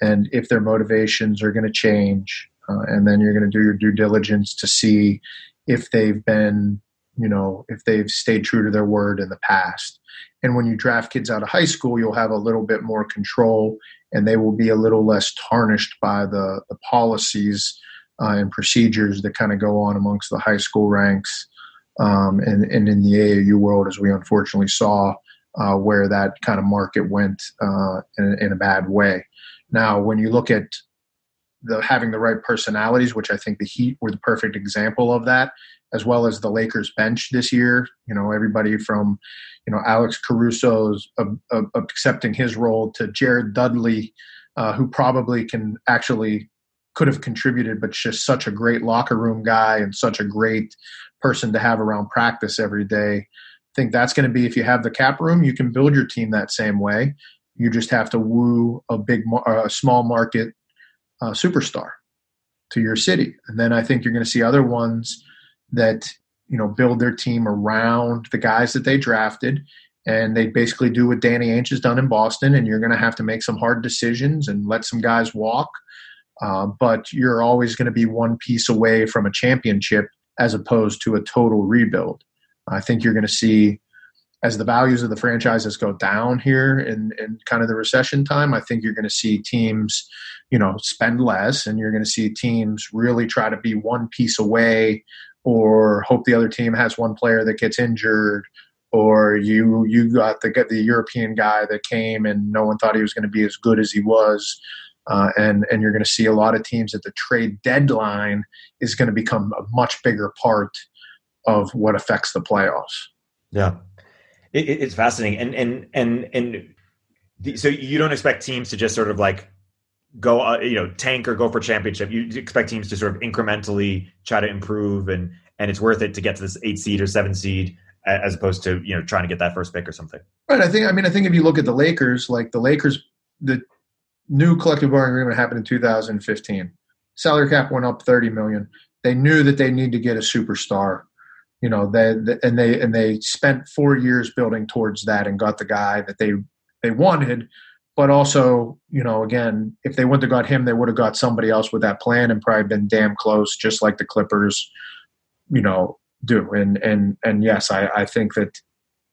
and if their motivations are going to change. Uh, and then you're going to do your due diligence to see if they've been – you know, if they've stayed true to their word in the past. And when you draft kids out of high school, you'll have a little bit more control, and they will be a little less tarnished by the, the policies uh, and procedures that kind of go on amongst the high school ranks um, and, and in the A A U world, as we unfortunately saw uh, where that kind of market went uh, in, in a bad way. Now, when you look at the having the right personalities, which I think the Heat were the perfect example of that, as well as the Lakers bench this year, you know, everybody from, you know, Alex Caruso's uh, uh, accepting his role to Jared Dudley, uh, who probably can actually could have contributed, but just such a great locker room guy and such a great person to have around practice every day. I think that's going to be, if you have the cap room, you can build your team that same way. You just have to woo a big, uh, a small market uh, superstar to your city. And then I think you're going to see other ones that, you know, build their team around the guys that they drafted, and they basically do what Danny Ainge has done in Boston, and you're going to have to make some hard decisions and let some guys walk. Uh, but you're always going to be one piece away from a championship as opposed to a total rebuild. I think you're going to see, as the values of the franchises go down here in, in kind of the recession time, I think you're going to see teams, you know, spend less, and you're going to see teams really try to be one piece away, or hope the other team has one player that gets injured, or you you got the the European guy that came and no one thought he was going to be as good as he was. Uh, and, and you're going to see a lot of teams that the trade deadline is going to become a much bigger part of what affects the playoffs. Yeah, it, it's fascinating. And, and, and, and the, so you don't expect teams to just sort of like go, uh, you know, tank or go for championship. You expect teams to sort of incrementally try to improve, and and it's worth it to get to this eight seed or seven seed as opposed to, you know, trying to get that first pick or something. Right. I think, I mean, I think if you look at the Lakers, like the Lakers, the new collective bargaining agreement happened in two thousand fifteen. Salary cap went up thirty million dollars. They knew that they need to get a superstar, you know, they, they, and they, and they spent four years building towards that and got the guy that they, they wanted. But also, you know, again, if they wouldn't have got him, they would have got somebody else with that plan and probably been damn close, just like the Clippers, you know, do. And, and, and yes, I, I think that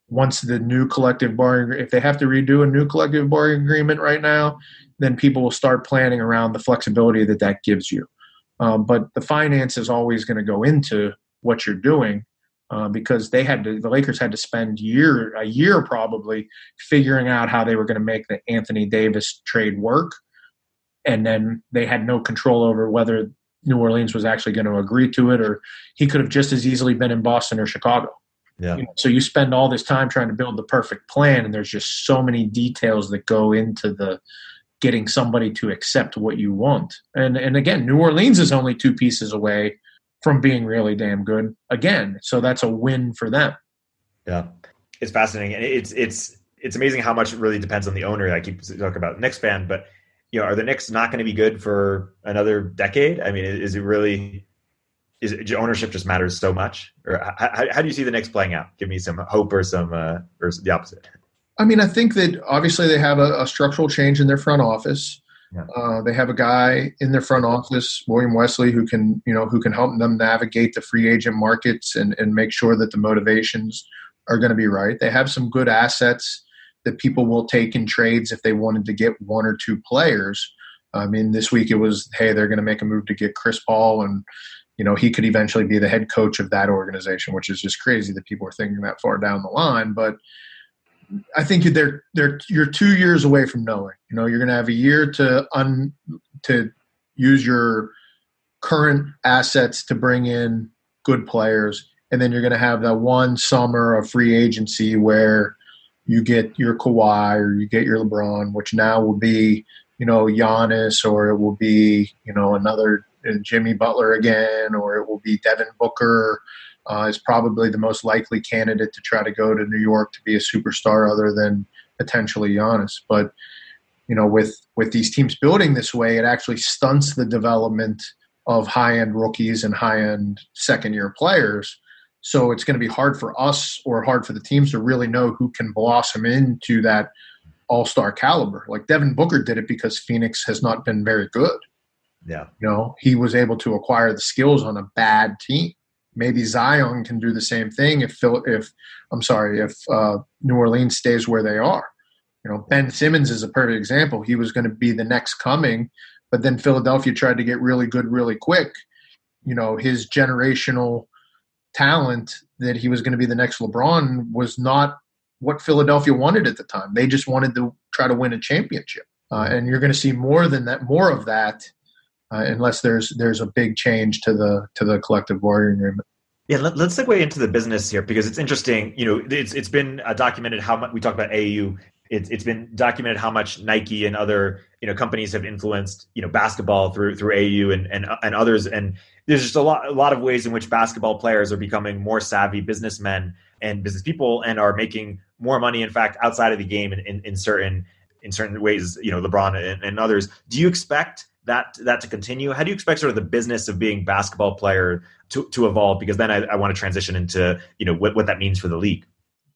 once the new collective bargaining, if they have to redo a new collective bargaining agreement right now, then people will start planning around the flexibility that that gives you. Um, but the finance is always going to go into what you're doing, uh, because they had to, the Lakers had to spend year a year probably figuring out how they were going to make the Anthony Davis trade work. And then they had no control over whether New Orleans was actually going to agree to it, or he could have just as easily been in Boston or Chicago. Yeah. You know, so you spend all this time trying to build the perfect plan, and there's just so many details that go into the getting somebody to accept what you want. And and again, New Orleans is only two pieces away from being really damn good again. So that's a win for them. Yeah. It's fascinating. And it's it's it's amazing how much it really depends on the owner. I keep talking about Knicks fan, but you know, are the Knicks not going to be good for another decade? I mean, is it really, is it, ownership just matters so much? Or how, how do you see the Knicks playing out? Give me some hope or some, uh, or the opposite. I mean, I think that obviously they have a, a structural change in their front office. Yeah. Uh, they have a guy in their front office, William Wesley, who can, you know, who can help them navigate the free agent markets and, and make sure that the motivations are going to be right. They have some good assets that people will take in trades if they wanted to get one or two players. I mean, this week it was, hey, they're going to make a move to get Chris Paul, and, you know, he could eventually be the head coach of that organization, which is just crazy that people are thinking that far down the line. But I think they're they're you're two years away from knowing. You know, you're going to have a year to un to use your current assets to bring in good players, and then you're going to have that one summer of free agency where you get your Kawhi or you get your LeBron, which now will be, you know, Giannis, or it will be, you know, another Jimmy Butler again, or it will be Devin Booker uh, is probably the most likely candidate to try to go to New York to be a superstar other than potentially Giannis. But, you know, with, with these teams building this way, it actually stunts the development of high-end rookies and high-end second-year players. So it's going to be hard for us or hard for the teams to really know who can blossom into that all-star caliber. Like Devin Booker did it because Phoenix has not been very good. Yeah. You know, he was able to acquire the skills on a bad team. Maybe Zion can do the same thing if Phil, if I'm sorry, if uh, New Orleans stays where they are. You know, Ben Simmons is a perfect example. He was going to be the next coming, but then Philadelphia tried to get really good really quick. You know, his generational talent that he was going to be the next LeBron was not what Philadelphia wanted at the time. They just wanted to try to win a championship. Uh, and you're going to see more than that, more of that, uh, unless there's, there's a big change to the, to the collective bargaining agreement. Yeah. Let, let's segue into the business here, because it's interesting. You know, it's, it's been uh, documented how much we talk about A A U. It's, it's been documented how much Nike and other, you know, companies have influenced, you know, basketball through, through A A U and, and, and others. And there's just a lot, a lot of ways in which basketball players are becoming more savvy businessmen and business people, and are making more money, in fact, outside of the game in, in, in certain, in certain ways, you know, LeBron and, and others. Do you expect that, that to continue? How do you expect sort of the business of being basketball player to, to evolve? Because then I, I want to transition into, you know, what, what that means for the league.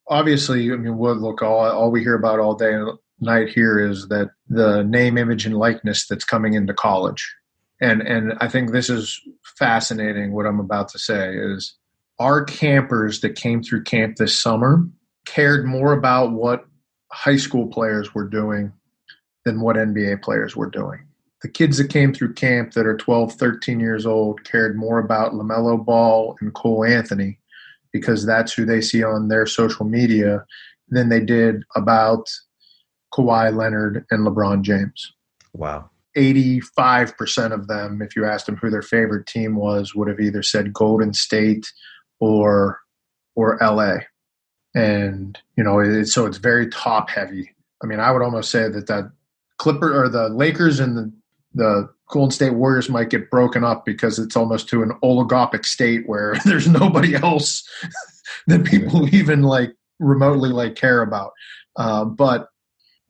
Obviously, I mean, we'll look, all, all we hear about all day and night here is that the name, image, and likeness that's coming into college. And and I think this is fascinating, what I'm about to say, is our campers that came through camp this summer cared more about what high school players were doing than what N B A players were doing. The kids that came through camp that are twelve, thirteen years old cared more about LaMelo Ball and Cole Anthony, because that's who they see on their social media, than they did about Kawhi Leonard and LeBron James. Wow. eighty-five percent of them, if you asked them who their favorite team was, would have either said Golden State or or L A. And, you know, it, so it's very top heavy. I mean, I would almost say that that Clipper or the Lakers and the the Golden State Warriors might get broken up because it's almost to an oligopic state where there's nobody else that people even like remotely like care about. Uh, but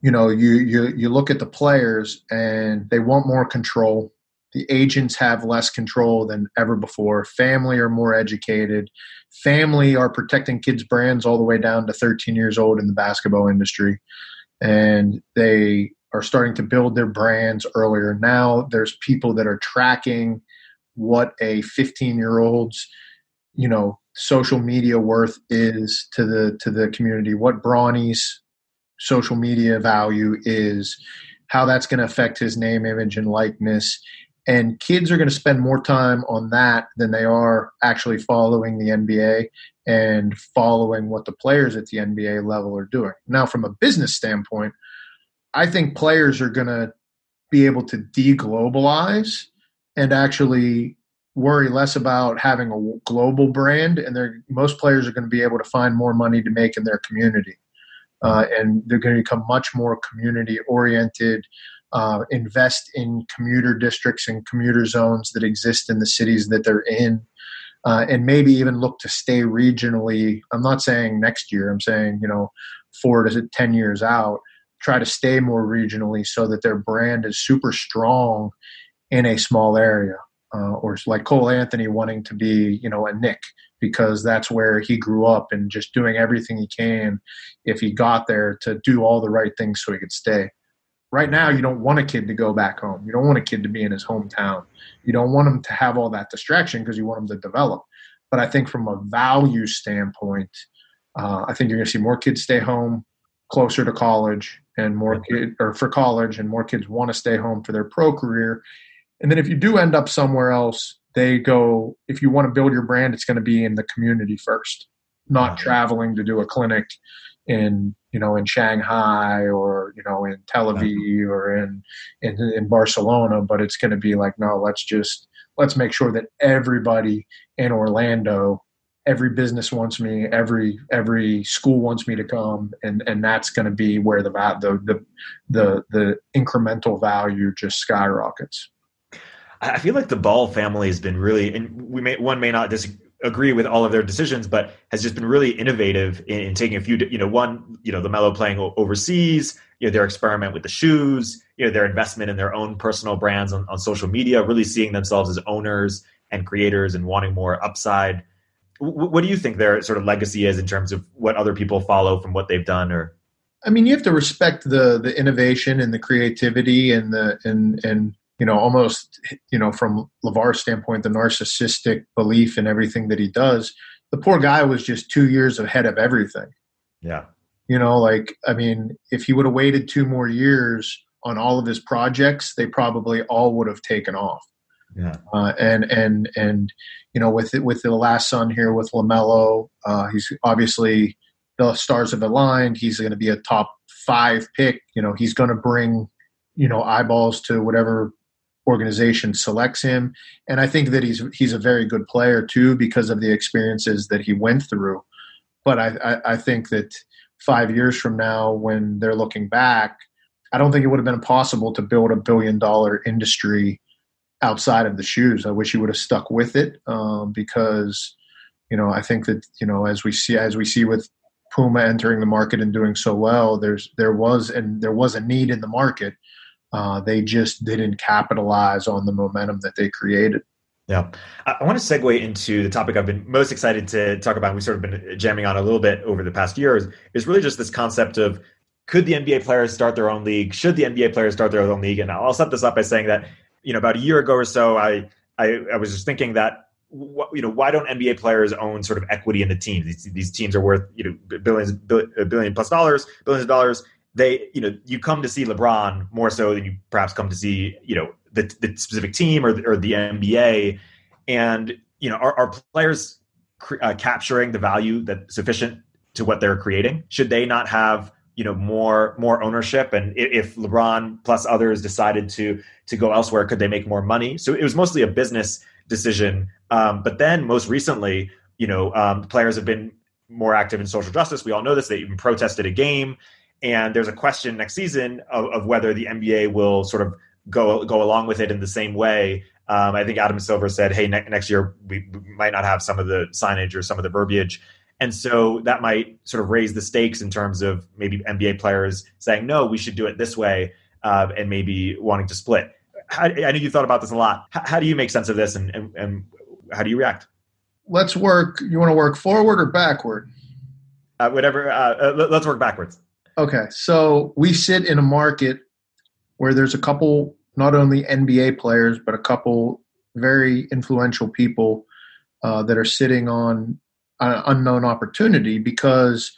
you know, you you you look at the players and they want more control. The agents have less control than ever before. Family are more educated. Family are protecting kids' brands all the way down to thirteen years old in the basketball industry. And they are starting to build their brands earlier. Now there's people that are tracking what a fifteen-year-old's, you know, social media worth is to the to the community, what Bronny's social media value is, how that's going to affect his name, image, and likeness. And kids are going to spend more time on that than they are actually following the N B A and following what the players at the N B A level are doing. Now, from a business standpoint, I think players are going to be able to de-globalize and actually worry less about having a global brand. And they're, most players are going to be able to find more money to make in their community. Uh, and they're going to become much more community-oriented. Uh, invest in commuter districts and commuter zones that exist in the cities that they're in, uh, and maybe even look to stay regionally. I'm not saying next year. I'm saying, you know, four to ten years out, try to stay more regionally so that their brand is super strong in a small area. Uh, or like Cole Anthony wanting to be, you know, a Knick because that's where he grew up and just doing everything he can if he got there to do all the right things so he could stay. Right now, you don't want a kid to go back home. You don't want a kid to be in his hometown. You don't want him to have all that distraction because you want him to develop. But I think from a value standpoint, uh, I think you're going to see more kids stay home closer to college and more kid, or for college, and more kids want to stay home for their pro career. And then if you do end up somewhere else, they go, if you want to build your brand, it's going to be in the community first, not traveling to do a clinic in, you know, in Shanghai or, you know, in Tel Aviv or in, in, in Barcelona, but it's going to be like, no, let's just, let's make sure that everybody in Orlando, every business wants me, every, every school wants me to come. And, and that's going to be where the, the, the, the incremental value just skyrockets. I feel like the Ball family has been really, and we may, one may not disagree, agree with all of their decisions, but has just been really innovative in, in taking a few, you know, one, you know, the Melo playing overseas, you know, their experiment with the shoes, you know, their investment in their own personal brands on, on social media, really seeing themselves as owners and creators and wanting more upside. W- what do you think their sort of legacy is in terms of what other people follow from what they've done? Or, I mean, you have to respect the the innovation and the creativity and the, and, and, you know, almost, you know, from LeVar's standpoint, the narcissistic belief in everything that he does. The poor guy was just two years ahead of everything. Yeah. You know, like, I mean, if he would have waited two more years on all of his projects, they probably all would have taken off. Yeah. Uh, and, and, and, you know, with it, with the last son here with LaMelo, uh, he's obviously the stars have aligned. He's going to be a top five pick. You know, he's going to bring, you know, eyeballs to whatever organization selects him. And I think that he's he's a very good player too because of the experiences that he went through. But I, I, I think that five years from now when they're looking back, I don't think it would have been possible to build a billion dollar industry outside of the shoes. I wish he would have stuck with it um, because, you know, I think that, you know, as we see as we see with Puma entering the market and doing so well, there's there was and there was a need in the market. Uh, they just didn't capitalize on the momentum that they created. Yeah. I, I want to segue into the topic I've been most excited to talk about. We've sort of been jamming on a little bit over the past years is really just this concept of could the N B A players start their own league? Should the N B A players start their own league? And I'll set this up by saying that, you know, about a year ago or so, I, I, I was just thinking that, you know, why don't N B A players own sort of equity in the team? These, these teams are worth, you know, billions, billion plus dollars, billions of dollars. They, you know, you come to see LeBron more so than you perhaps come to see, you know, the, the specific team or the, or the N B A. And, you know, are, are players cr- uh, capturing the value that's sufficient to what they're creating? Should they not have, you know, more more ownership? And if LeBron plus others decided to to go elsewhere, could they make more money? So it was mostly a business decision. Um, but then most recently, you know, um, players have been more active in social justice. We all know this. They even protested a game. And there's a question next season of, of whether the N B A will sort of go go along with it in the same way. Um, I think Adam Silver said, hey, ne- next year we, we might not have some of the signage or some of the verbiage. And so that might sort of raise the stakes in terms of maybe N B A players saying, no, we should do it this way, uh, and maybe wanting to split. How, I know you thought about this a lot. How, how do you make sense of this, and, and, and how do you react? Let's work. You want to work forward or backward? Uh, whatever. Uh, uh, let's work backwards. Okay. So we sit in a market where there's a couple, not only N B A players, but a couple very influential people uh, that are sitting on an unknown opportunity, because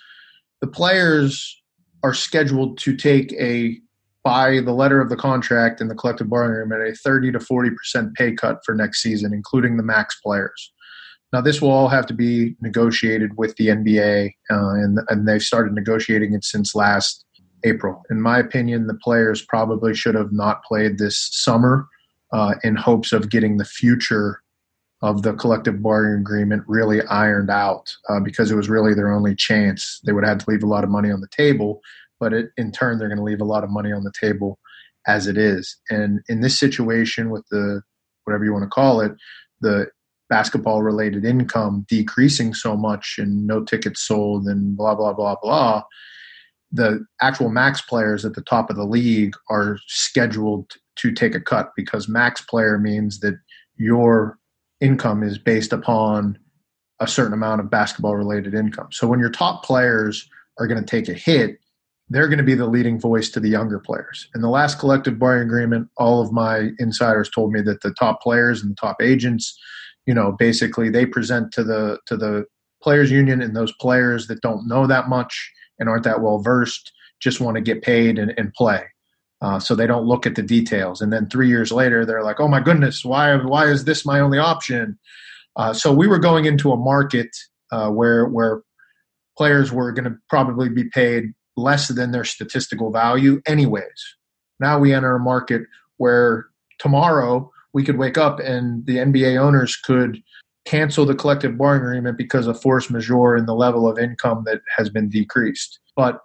the players are scheduled to take a, by the letter of the contract and the collective bargaining agreement, a thirty to forty percent pay cut for next season, including the max players. Now, this will all have to be negotiated with the N B A, uh, and, and they've started negotiating it since last April. In my opinion, the players probably should have not played this summer uh, in hopes of getting the future of the collective bargaining agreement really ironed out, uh, because it was really their only chance. They would have had to leave a lot of money on the table, but it, in turn, they're going to leave a lot of money on the table as it is. And in this situation with the, whatever you want to call it, the basketball-related income decreasing so much and no tickets sold and blah, blah, blah, blah, the actual max players at the top of the league are scheduled to take a cut, because max player means that your income is based upon a certain amount of basketball-related income. So when your top players are going to take a hit, they're going to be the leading voice to the younger players. In the last collective bargaining agreement, all of my insiders told me that the top players and the top agents – you know, basically they present to the to the players union, and those players that don't know that much and aren't that well versed just want to get paid and, and play. Uh, so they don't look at the details. And then three years later, they're like, oh my goodness, why why is this my only option? Uh, so we were going into a market uh, where where players were going to probably be paid less than their statistical value anyways. Now we enter a market where tomorrow – we could wake up and the N B A owners could cancel the collective bargaining agreement because of force majeure in the level of income that has been decreased. But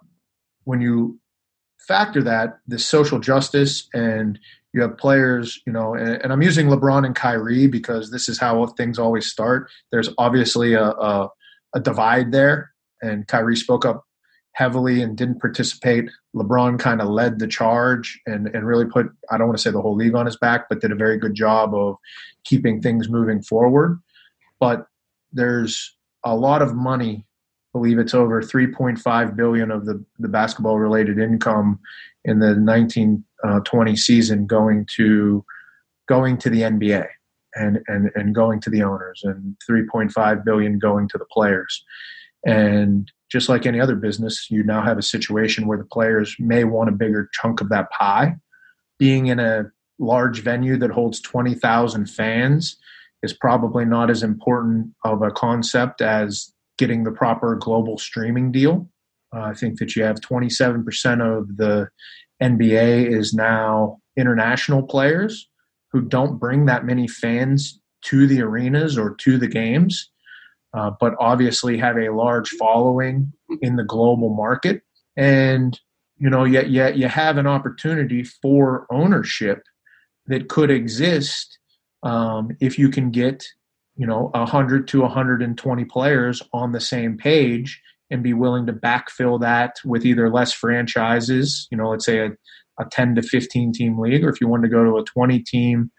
when you factor that, this social justice, and you have players, you know, and, and I'm using LeBron and Kyrie because this is how things always start. There's obviously a, a, a divide there, and Kyrie spoke up heavily and didn't participate. LeBron kind of led the charge and, and really put, I don't want to say the whole league on his back, but did a very good job of keeping things moving forward. But there's a lot of money, I believe it's over three point five billion dollars of the, the basketball-related income in the nineteen twenty season going to going to the N B A and, and, and going to the owners, and three point five billion dollars going to the players. And just like any other business, you now have a situation where the players may want a bigger chunk of that pie. Being in a large venue that holds twenty thousand fans is probably not as important of a concept as getting the proper global streaming deal. Uh, I think that you have twenty-seven percent of the N B A is now international players who don't bring that many fans to the arenas or to the games. Uh, but obviously have a large following in the global market. And, you know, yet yet you have an opportunity for ownership that could exist um, if you can get, you know, one hundred to one hundred twenty players on the same page and be willing to backfill that with either less franchises, you know, let's say a, a ten to fifteen team league, or if you wanted to go to a twenty team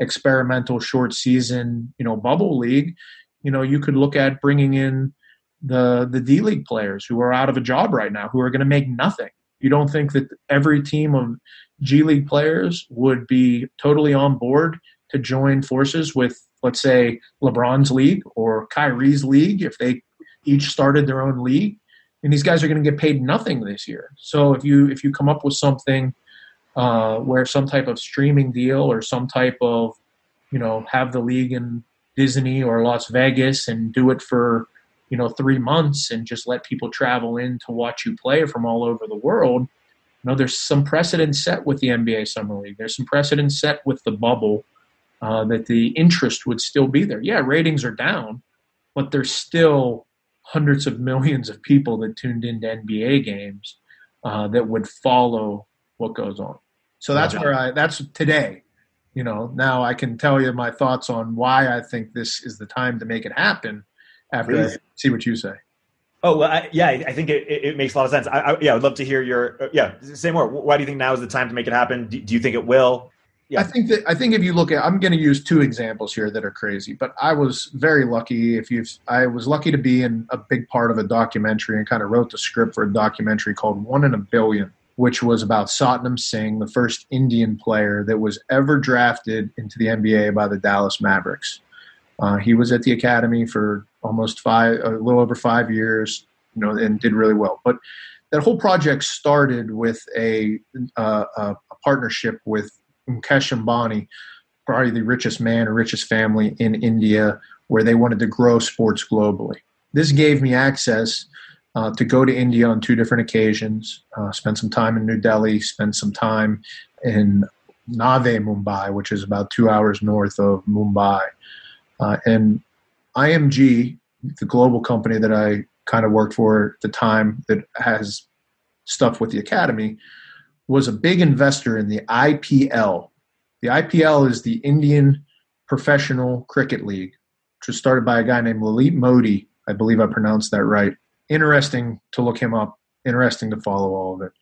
experimental short season, you know, bubble league. You know, you could look at bringing in the the D-League players who are out of a job right now, who are going to make nothing. You don't think that every team of G-League players would be totally on board to join forces with, let's say, LeBron's league or Kyrie's league if they each started their own league? And these guys are going to get paid nothing this year. So if you if you come up with something uh, where some type of streaming deal or some type of, you know, have the league in Disney or Las Vegas and do it for, you know, three months and just let people travel in to watch you play from all over the world. You know, there's some precedent set with the N B A Summer League. There's some precedent set with the bubble uh, that the interest would still be there. Yeah, ratings are down, but there's still hundreds of millions of people that tuned into N B A games uh, that would follow what goes on. So that's where I, that's today. You know, now I can tell you my thoughts on why I think this is the time to make it happen after Please. I see what you say. Oh, well, I, yeah, I think it, it makes a lot of sense. I, I, yeah, I would love to hear your, uh, yeah, say more. Why do you think now is the time to make it happen? Do, do you think it will? Yeah. I think that, I think if you look at, I'm going to use two examples here that are crazy, but I was very lucky. If you've, I was lucky to be in a big part of a documentary and kind of wrote the script for a documentary called One in a Billion, which was about Satnam Singh, the first Indian player that was ever drafted into the N B A by the Dallas Mavericks. Uh, he was at the academy for almost five, a little over five years, you know, and did really well. But that whole project started with a, uh, a, a partnership with Mukesh Ambani, probably the richest man or richest family in India, where they wanted to grow sports globally. This gave me access uh, to go to India on two different occasions, uh, spend some time in New Delhi, spend some time in Navi, Mumbai, which is about two hours north of Mumbai. Uh, and I M G, the global company that I kind of worked for at the time that has stuff with the academy, was a big investor in the I P L. The I P L is the Indian Professional Cricket League, which was started by a guy named Lalit Modi. I believe I pronounced that right. Interesting to look him up. Interesting to follow all of it.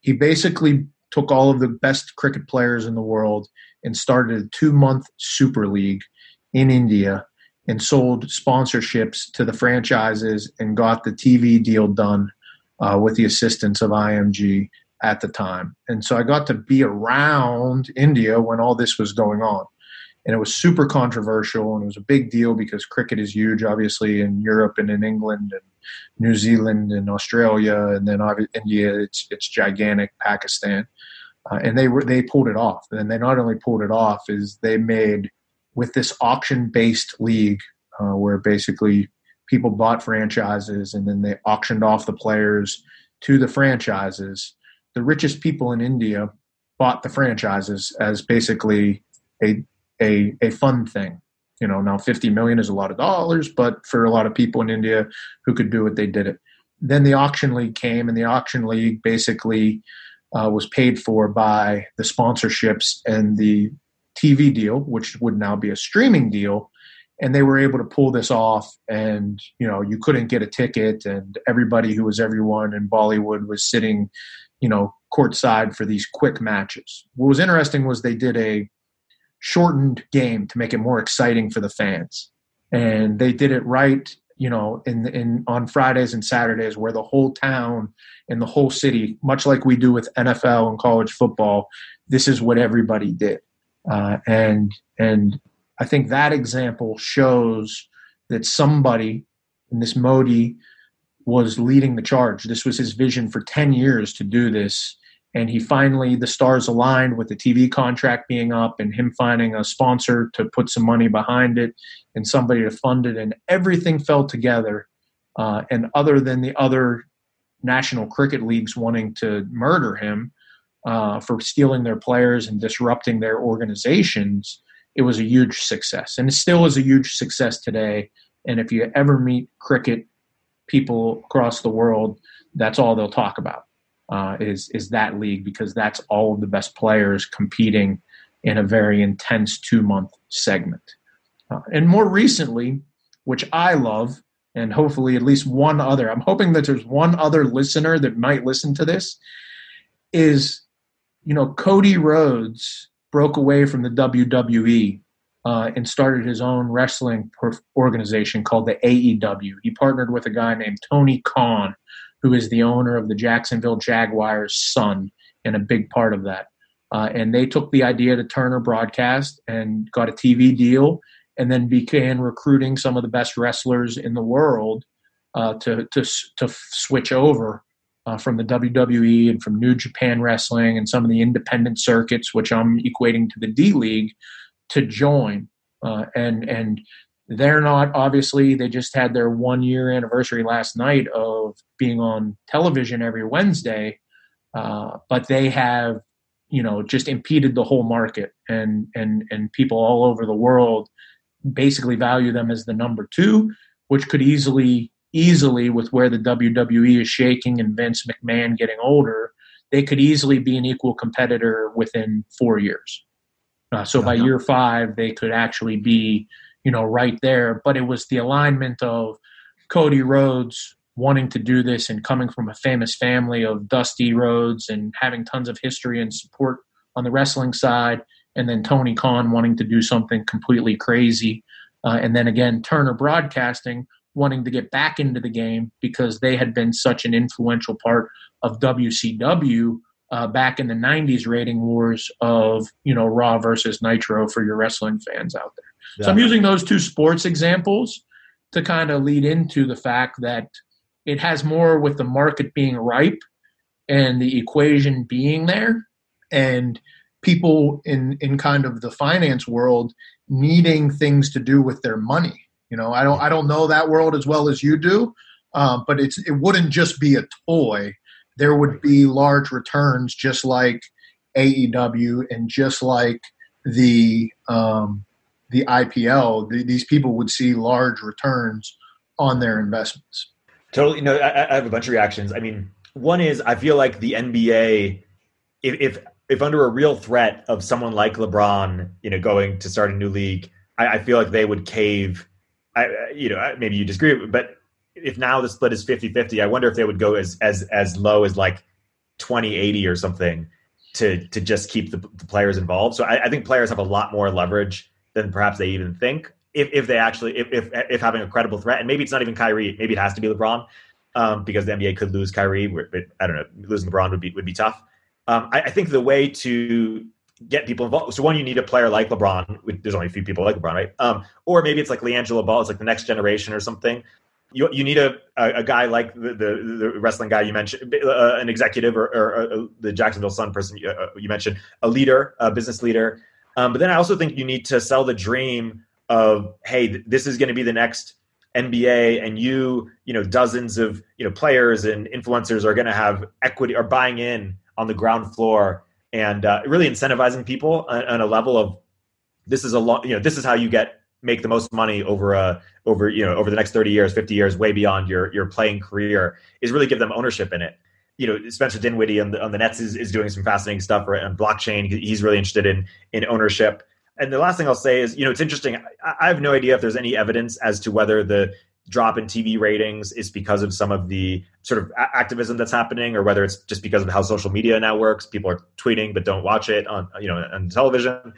He basically took all of the best cricket players in the world and started a two-month Super League in India and sold sponsorships to the franchises and got the T V deal done uh, with the assistance of I M G at the time. And so I got to be around India when all this was going on. And it was super controversial, and it was a big deal because cricket is huge, obviously, in Europe and in England and New Zealand and Australia, and then India, it's it's gigantic, Pakistan. Uh, and they were they pulled it off. And they not only pulled it off, is they made – with this auction-based league uh, where basically people bought franchises and then they auctioned off the players to the franchises, the richest people in India bought the franchises as basically a a, a fun thing. You know, now fifty million dollars is a lot of dollars, but for a lot of people in India who could do it, they did it. Then the auction league came, and the auction league basically uh, was paid for by the sponsorships and the T V deal, which would now be a streaming deal, and they were able to pull this off. And, you know, you couldn't get a ticket, and everybody who was everyone in Bollywood was sitting, you know, courtside for these quick matches. What was interesting was they did a shortened game to make it more exciting for the fans, and they did it right, you know, in in on Fridays and Saturdays, where the whole town and the whole city, much like we do with N F L and college football, this is what everybody did. Uh, and and I think that example shows that somebody, and this Modi was leading the charge. This was his vision for ten years to do this. And he finally, the stars aligned with the T V contract being up and him finding a sponsor to put some money behind it and somebody to fund it. And everything fell together. Uh, and other than the other national cricket leagues wanting to murder him, Uh, for stealing their players and disrupting their organizations, it was a huge success. And it still is a huge success today. And if you ever meet cricket people across the world, that's all they'll talk about uh, is, is that league, because that's all of the best players competing in a very intense two-month segment. Uh, and more recently, which I love, and hopefully at least one other, I'm hoping that there's one other listener that might listen to this, is – you know, Cody Rhodes broke away from the W W E uh, and started his own wrestling organization called the A E W. He partnered with a guy named Tony Khan, who is the owner of the Jacksonville Jaguars' son and a big part of that. Uh, and they took the idea to Turner Broadcast and got a T V deal, and then began recruiting some of the best wrestlers in the world uh, to, to, to switch over Uh, from the W W E and from New Japan Wrestling and some of the independent circuits, which I'm equating to the D League, to join. Uh, and and they're not, obviously, they just had their one-year anniversary last night of being on television every Wednesday, uh, but they have, you know, just impeded the whole market. And, and, and people all over the world basically value them as the number two, which could easily – easily with where the W W E is shaking and Vince McMahon getting older, they could easily be an equal competitor within four years. Uh, so no, by no. year five, they could actually be, you know, right there. But it was the alignment of Cody Rhodes wanting to do this and coming from a famous family of Dusty Rhodes and having tons of history and support on the wrestling side, and then Tony Khan wanting to do something completely crazy. Uh, and then again, Turner Broadcasting wanting to get back into the game because they had been such an influential part of W C W uh, back in the nineties rating wars of, you know, Raw versus Nitro for your wrestling fans out there. Yeah. So I'm using those two sports examples to kind of lead into the fact that it has more with the market being ripe and the equation being there and people in, in kind of the finance world needing things to do with their money. You know, I don't, I don't know that world as well as you do, um, but it's, it wouldn't just be a toy. There would be large returns, just like A E W and just like the um, the I P L. The, these people would see large returns on their investments. Totally. No, I, I have a bunch of reactions. I mean, one is I feel like the N B A, if if if under a real threat of someone like LeBron, you know, going to start a new league, I, I feel like they would cave. I, you know, maybe you disagree, but if now the split is fifty-fifty, I wonder if they would go as, as, as low as like twenty eighty or something to, to just keep the, the players involved. So I, I think players have a lot more leverage than perhaps they even think if, if they actually, if, if, if having a credible threat, and maybe it's not even Kyrie, maybe it has to be LeBron um, because the N B A could lose Kyrie. But I don't know. Losing LeBron would be, would be tough. Um, I, I think the way to get people involved. So one, you need a player like LeBron. Which there's only a few people like LeBron, right? Um, or maybe it's like LiAngelo Ball. It's like the next generation or something. You you need a a, a guy like the, the the wrestling guy you mentioned, uh, an executive or, or uh, the Jacksonville Sun person you, uh, you mentioned, a leader, a business leader. Um, but then I also think you need to sell the dream of, hey, th- this is going to be the next N B A, and you you know dozens of you know players and influencers are going to have equity or buying in on the ground floor. And uh, really incentivizing people on, on a level of this is a long, you know, this is how you get make the most money over a over you know over the next thirty years, fifty years, way beyond your your playing career is really give them ownership in it. You know, Spencer Dinwiddie on the on the Nets is, is doing some fascinating stuff right, on blockchain. He's really interested in in ownership. And the last thing I'll say is, you know, it's interesting. I, I have no idea if there's any evidence as to whether the drop in T V ratings is because of some of the sort of a- activism that's happening, or whether it's just because of how social media now works. People are tweeting, but don't watch it on, you know, on television.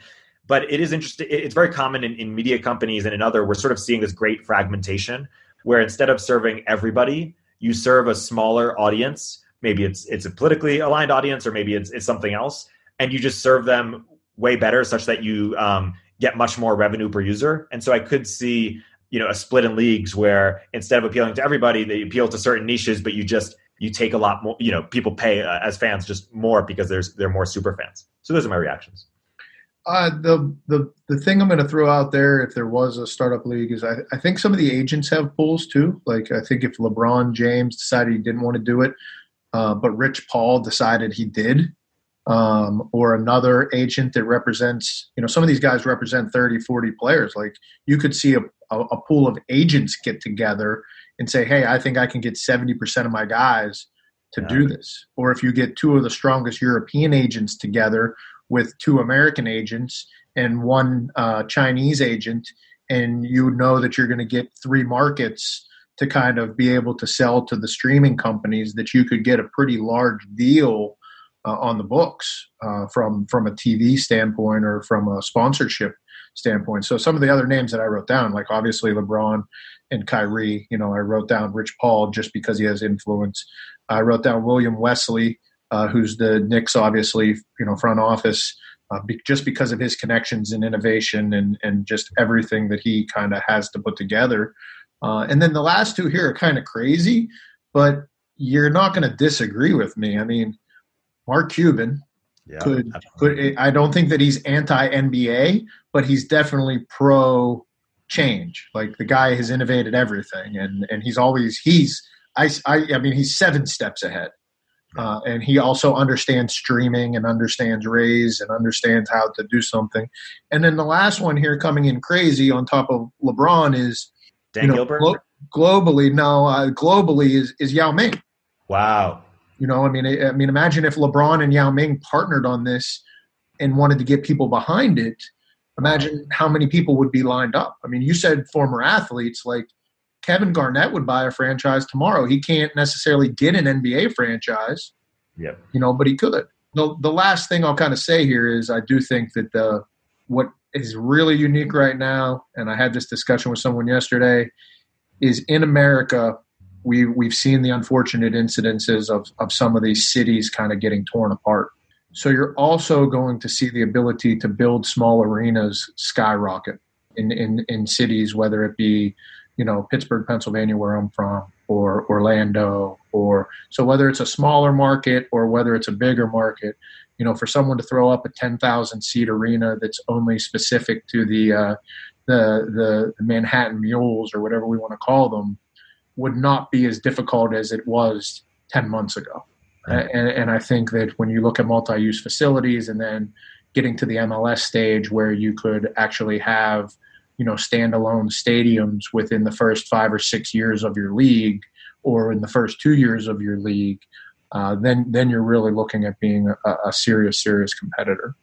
But it is interesting. It's very common in, in media companies and in other, we're sort of seeing this great fragmentation where instead of serving everybody, you serve a smaller audience. Maybe it's, it's a politically aligned audience, or maybe it's, it's something else. And you just serve them way better such that you um, get much more revenue per user. And so I could see, you know, a split in leagues where instead of appealing to everybody, they appeal to certain niches, but you just, you take a lot more, you know, people pay uh, as fans just more because there's, they're more super fans. So those are my reactions. Uh, the, the, the thing I'm going to throw out there, if there was a startup league, is I, I think some of the agents have pools too. Like I think if LeBron James decided he didn't want to do it, uh, but Rich Paul decided he did, Um, or another agent that represents, you know, some of these guys represent thirty, forty players. Like you could see a, a, a pool of agents get together and say, hey, I think I can get seventy percent of my guys to yeah. do this. Or if you get two of the strongest European agents together with two American agents and one uh, Chinese agent, and you know that you're going to get three markets to kind of be able to sell to the streaming companies, that you could get a pretty large deal Uh, on the books uh, from from a T V standpoint or from a sponsorship standpoint. So some of the other names that I wrote down, like obviously LeBron and Kyrie, you know, I wrote down Rich Paul just because he has influence. I wrote down William Wesley, uh, who's the Knicks, obviously, you know, front office, uh, be- just because of his connections and innovation and, and just everything that he kind of has to put together. Uh, and then the last two here are kind of crazy, but you're not going to disagree with me. I mean, Mark Cuban yeah, could, could – I don't think that he's anti-N B A, but he's definitely pro-change. Like the guy has innovated everything, and, and he's always – he's I, – I, I mean, he's seven steps ahead. Uh, and he also understands streaming and understands raise and understands how to do something. And then the last one here coming in crazy on top of LeBron is Dan you know, Gilbert? Glo- globally, no, uh, globally is, is Yao Ming. Wow. You know, I mean, I, I mean, imagine if LeBron and Yao Ming partnered on this and wanted to get people behind it. Imagine how many people would be lined up. I mean, you said former athletes, like Kevin Garnett would buy a franchise tomorrow. He can't necessarily get an N B A franchise, yep. you know, but he could. The, the last thing I'll kind of say here is I do think that the what is really unique right now, and I had this discussion with someone yesterday, is in America, we, we've seen the unfortunate incidences of, of some of these cities kind of getting torn apart. So you're also going to see the ability to build small arenas skyrocket in, in, in cities, whether it be, you know, Pittsburgh, Pennsylvania, where I'm from, or Orlando, or so whether it's a smaller market or whether it's a bigger market, you know, for someone to throw up a ten thousand seat arena that's only specific to the, uh, the, the Manhattan Mules or whatever we want to call them would not be as difficult as it was ten months ago. And, and I think that when you look at multi-use facilities and then getting to the M L S stage where you could actually have, you know, standalone stadiums within the first five or six years of your league or in the first two years of your league, uh, then then you're really looking at being a, a serious, serious competitor.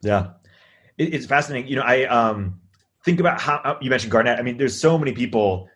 Yeah, it, it's fascinating. You know, I um, think about how you mentioned Garnett. I mean, there's so many people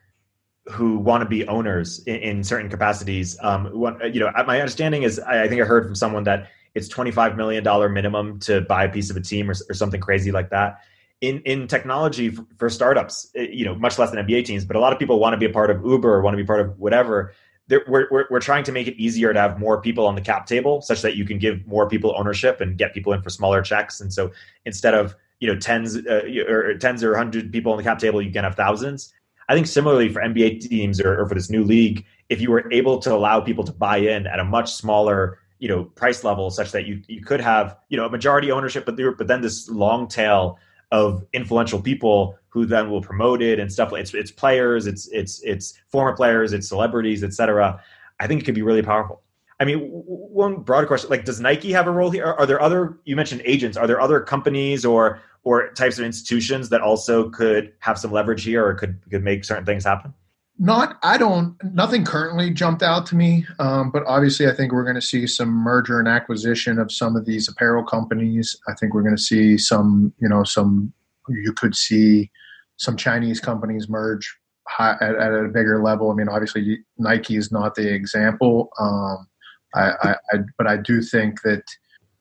who want to be owners in, in certain capacities. Um, want, you know, my understanding is, I, I think I heard from someone that it's twenty-five million dollars minimum to buy a piece of a team or, or something crazy like that. In in technology for, for startups, you know, much less than N B A teams, but a lot of people want to be a part of Uber or want to be part of whatever. They're, we're, we're we're trying to make it easier to have more people on the cap table such that you can give more people ownership and get people in for smaller checks. And so instead of, you know, tens uh, or tens or one hundred people on the cap table, you can have thousands. I think similarly for N B A teams or, or for this new league, if you were able to allow people to buy in at a much smaller, you know, price level, such that you you could have, you know, a majority ownership, but there, but then this long tail of influential people who then will promote it and stuff. It's it's players, it's it's it's former players, it's celebrities, et cetera. I think it could be really powerful. I mean, one broader question, like, does Nike have a role here? Are there other, you mentioned agents, are there other companies or or types of institutions that also could have some leverage here or could could make certain things happen? Not, I don't, nothing currently jumped out to me, um, but obviously I think we're going to see some merger and acquisition of some of these apparel companies. I think we're going to see some, you know, some, you could see some Chinese companies merge high, at, at a bigger level. I mean, obviously Nike is not the example, um, I, I, I, but I do think that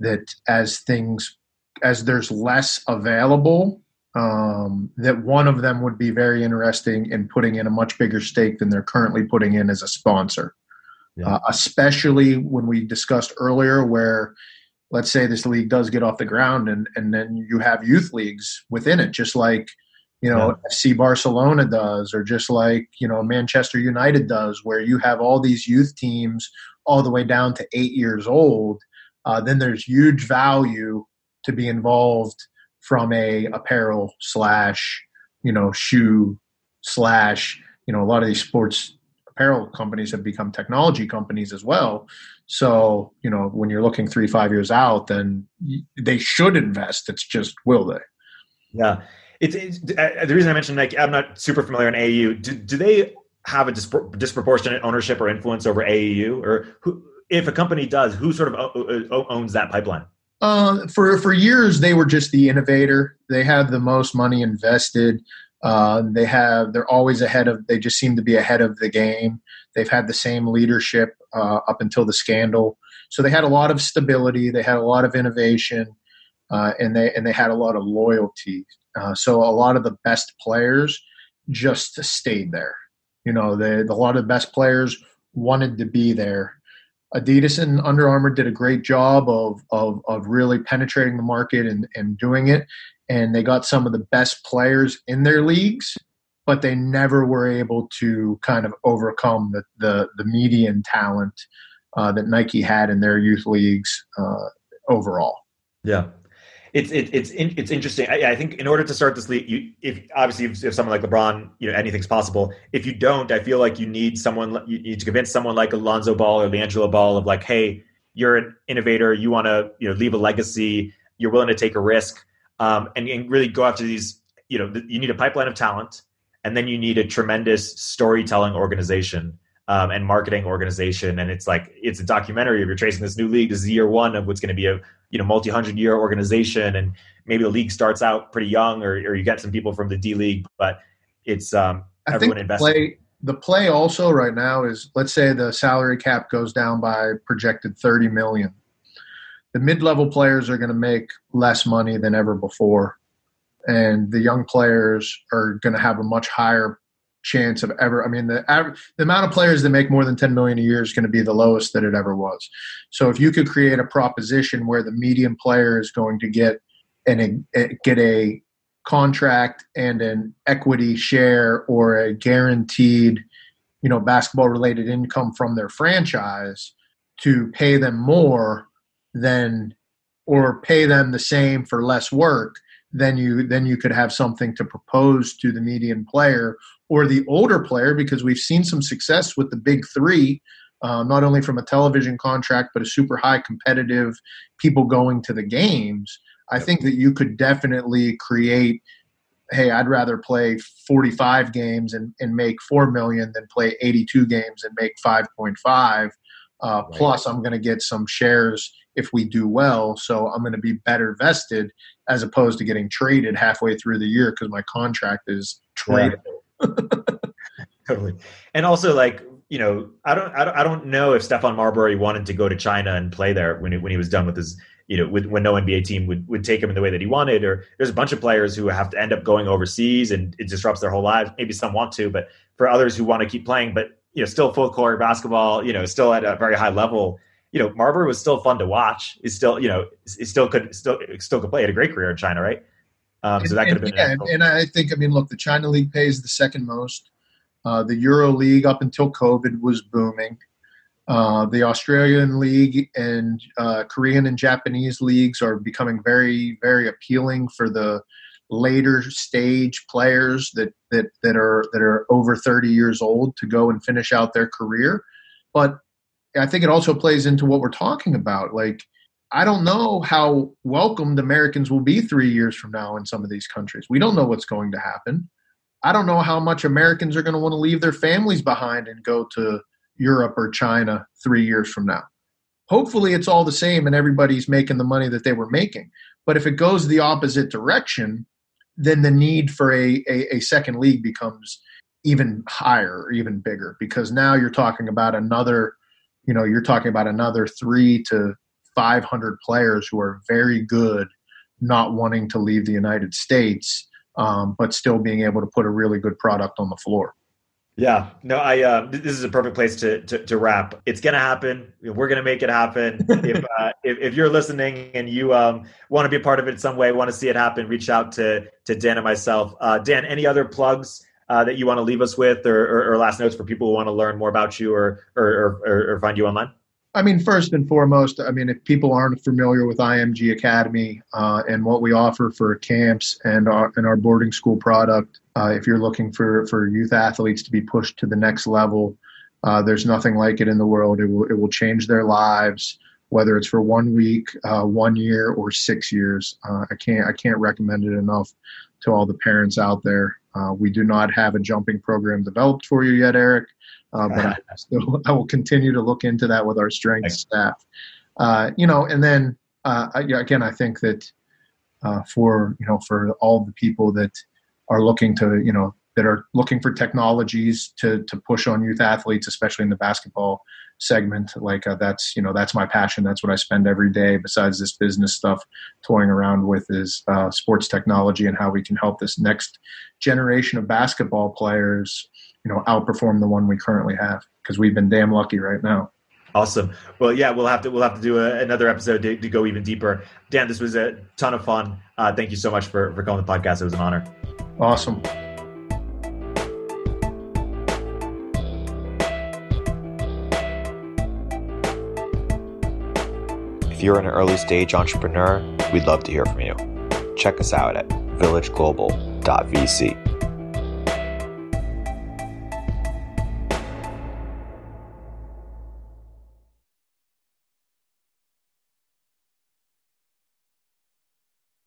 that as things, as there's less available, um, that one of them would be very interesting in putting in a much bigger stake than they're currently putting in as a sponsor, yeah. uh, especially when we discussed earlier where, let's say this league does get off the ground and, and then you have youth leagues within it, just like, you know, yeah. F C Barcelona does, or just like, you know, Manchester United does, where you have all these youth teams all the way down to eight years old, uh, then there's huge value to be involved from a apparel slash, you know, shoe slash, you know, a lot of these sports apparel companies have become technology companies as well. So, you know, when you're looking three, five years out, then they should invest. It's just, will they? Yeah. It's, it's uh, the reason I mentioned Nike, I'm not super familiar in A A U. Do, do they have a dispro- disproportionate ownership or influence over A A U, or who, if a company does, who sort of o- o- owns that pipeline? Uh, for, for years, they were just the innovator. They have the most money invested. Uh, they have, they're always ahead of, they just seem to be ahead of the game. They've had the same leadership, uh, up until the scandal. So they had a lot of stability. They had a lot of innovation, uh, and they, and they had a lot of loyalty. Uh, so a lot of the best players just stayed there. You know, they, the, a lot of the best players wanted to be there. Adidas and Under Armour did a great job of of, of really penetrating the market and, and doing it. And they got some of the best players in their leagues, but they never were able to kind of overcome the, the, the median talent uh, that Nike had in their youth leagues uh, overall. Yeah. It's it, it's it's interesting. I, I think in order to start this league, you, if obviously if, if someone like LeBron, you know, anything's possible. If you don't, I feel like you need someone you need to convince someone like Alonzo Ball or LiAngelo Ball of like, hey, you're an innovator. You want to you know leave a legacy. You're willing to take a risk, um, and and really go after these. You know, you need a pipeline of talent, and then you need a tremendous storytelling organization um, and marketing organization. And it's like, it's a documentary of you're tracing this new league. This is year one of what's going to be a, you know, multi-hundred year organization. And maybe the league starts out pretty young, or, or you get some people from the D League, but it's um, everyone investing. The play also right now is, let's say the salary cap goes down by projected thirty million. The mid-level players are going to make less money than ever before. And the young players are going to have a much higher chance of ever. I mean, the average, the amount of players that make more than ten million a year is going to be the lowest that it ever was. So if you could create a proposition where the median player is going to get an, a, get a, contract and an equity share or a guaranteed, you know, basketball related income from their franchise to pay them more than, or pay them the same for less work, then you, then you could have something to propose to the median player or the older player, because we've seen some success with the big three, uh, not only from a television contract, but a super high competitive people going to the games. I think that you could definitely create, hey, I'd rather play forty-five games and, and make four million than play eighty-two games and make five point five. Uh, right. Plus, I'm going to get some shares if we do well. So I'm going to be better vested as opposed to getting traded halfway through the year because my contract is tradable. Yeah. Totally. And also, like, you know, I don't, I don't, I don't know if Stephon Marbury wanted to go to China and play there when he, when he was done with his, you know, with, when no N B A team would, would take him in the way that he wanted. Or there's a bunch of players who have to end up going overseas and it disrupts their whole lives. Maybe some want to, but for others who want to keep playing, but, you know, still full court basketball, you know, still at a very high level, you know, Marbury was still fun to watch. Is still, you know, it still could still, still could play. He had a great career in China. Right. Um, and, so that could have been, yeah, and I think, I mean, look, the China League pays the second most. Uh, the Euro League up until COVID was booming. Uh, the Australian League and uh, Korean and Japanese leagues are becoming very, very appealing for the later stage players that, that, that are that are over thirty years old to go and finish out their career. But I think it also plays into what we're talking about. Like, I don't know how welcomed Americans will be three years from now in some of these countries. We don't know what's going to happen. I don't know how much Americans are going to want to leave their families behind and go to Europe or China three years from now. Hopefully it's all the same and everybody's making the money that they were making. But if it goes the opposite direction, then the need for a, a, a second league becomes even higher or even bigger, because now you're talking about another, you know, you're talking about another three to five hundred players who are very good, not wanting to leave the United States, um, but still being able to put a really good product on the floor. Yeah, no, I. Uh, this is a perfect place to to, to wrap. It's going to happen. We're going to make it happen. if, uh, if if you're listening and you um, want to be a part of it in some way, want to see it happen, reach out to to Dan and myself. Uh, Dan, any other plugs uh, that you want to leave us with, or, or, or last notes for people who want to learn more about you or or, or or find you online? I mean, first and foremost, I mean, if people aren't familiar with I M G Academy uh, and what we offer for camps and our and our boarding school product. Uh, if you're looking for, for youth athletes to be pushed to the next level, uh, there's nothing like it in the world. It will, it will change their lives, whether it's for one week, uh, one year, or six years. Uh, I can't I can't recommend it enough to all the parents out there. Uh, we do not have a jumping program developed for you yet, Eric, uh, but I, still, I will continue to look into that with our strength staff. Uh, you know, and then uh, again, I think that uh, for you know for all the people that are looking to, you know, that are looking for technologies to to push on youth athletes, especially in the basketball segment. Like uh, that's, you know, that's my passion. That's what I spend every day besides this business stuff toying around with is uh, sports technology and how we can help this next generation of basketball players, you know, outperform the one we currently have, because we've been damn lucky right now. Awesome. Well, yeah, we'll have to we'll have to do a, another episode to, to go even deeper. Dan, this was a ton of fun. Uh, thank you so much for, for coming on the podcast. It was an honor. Awesome. If you're an early stage entrepreneur, we'd love to hear from you. Check us out at village global dot v c.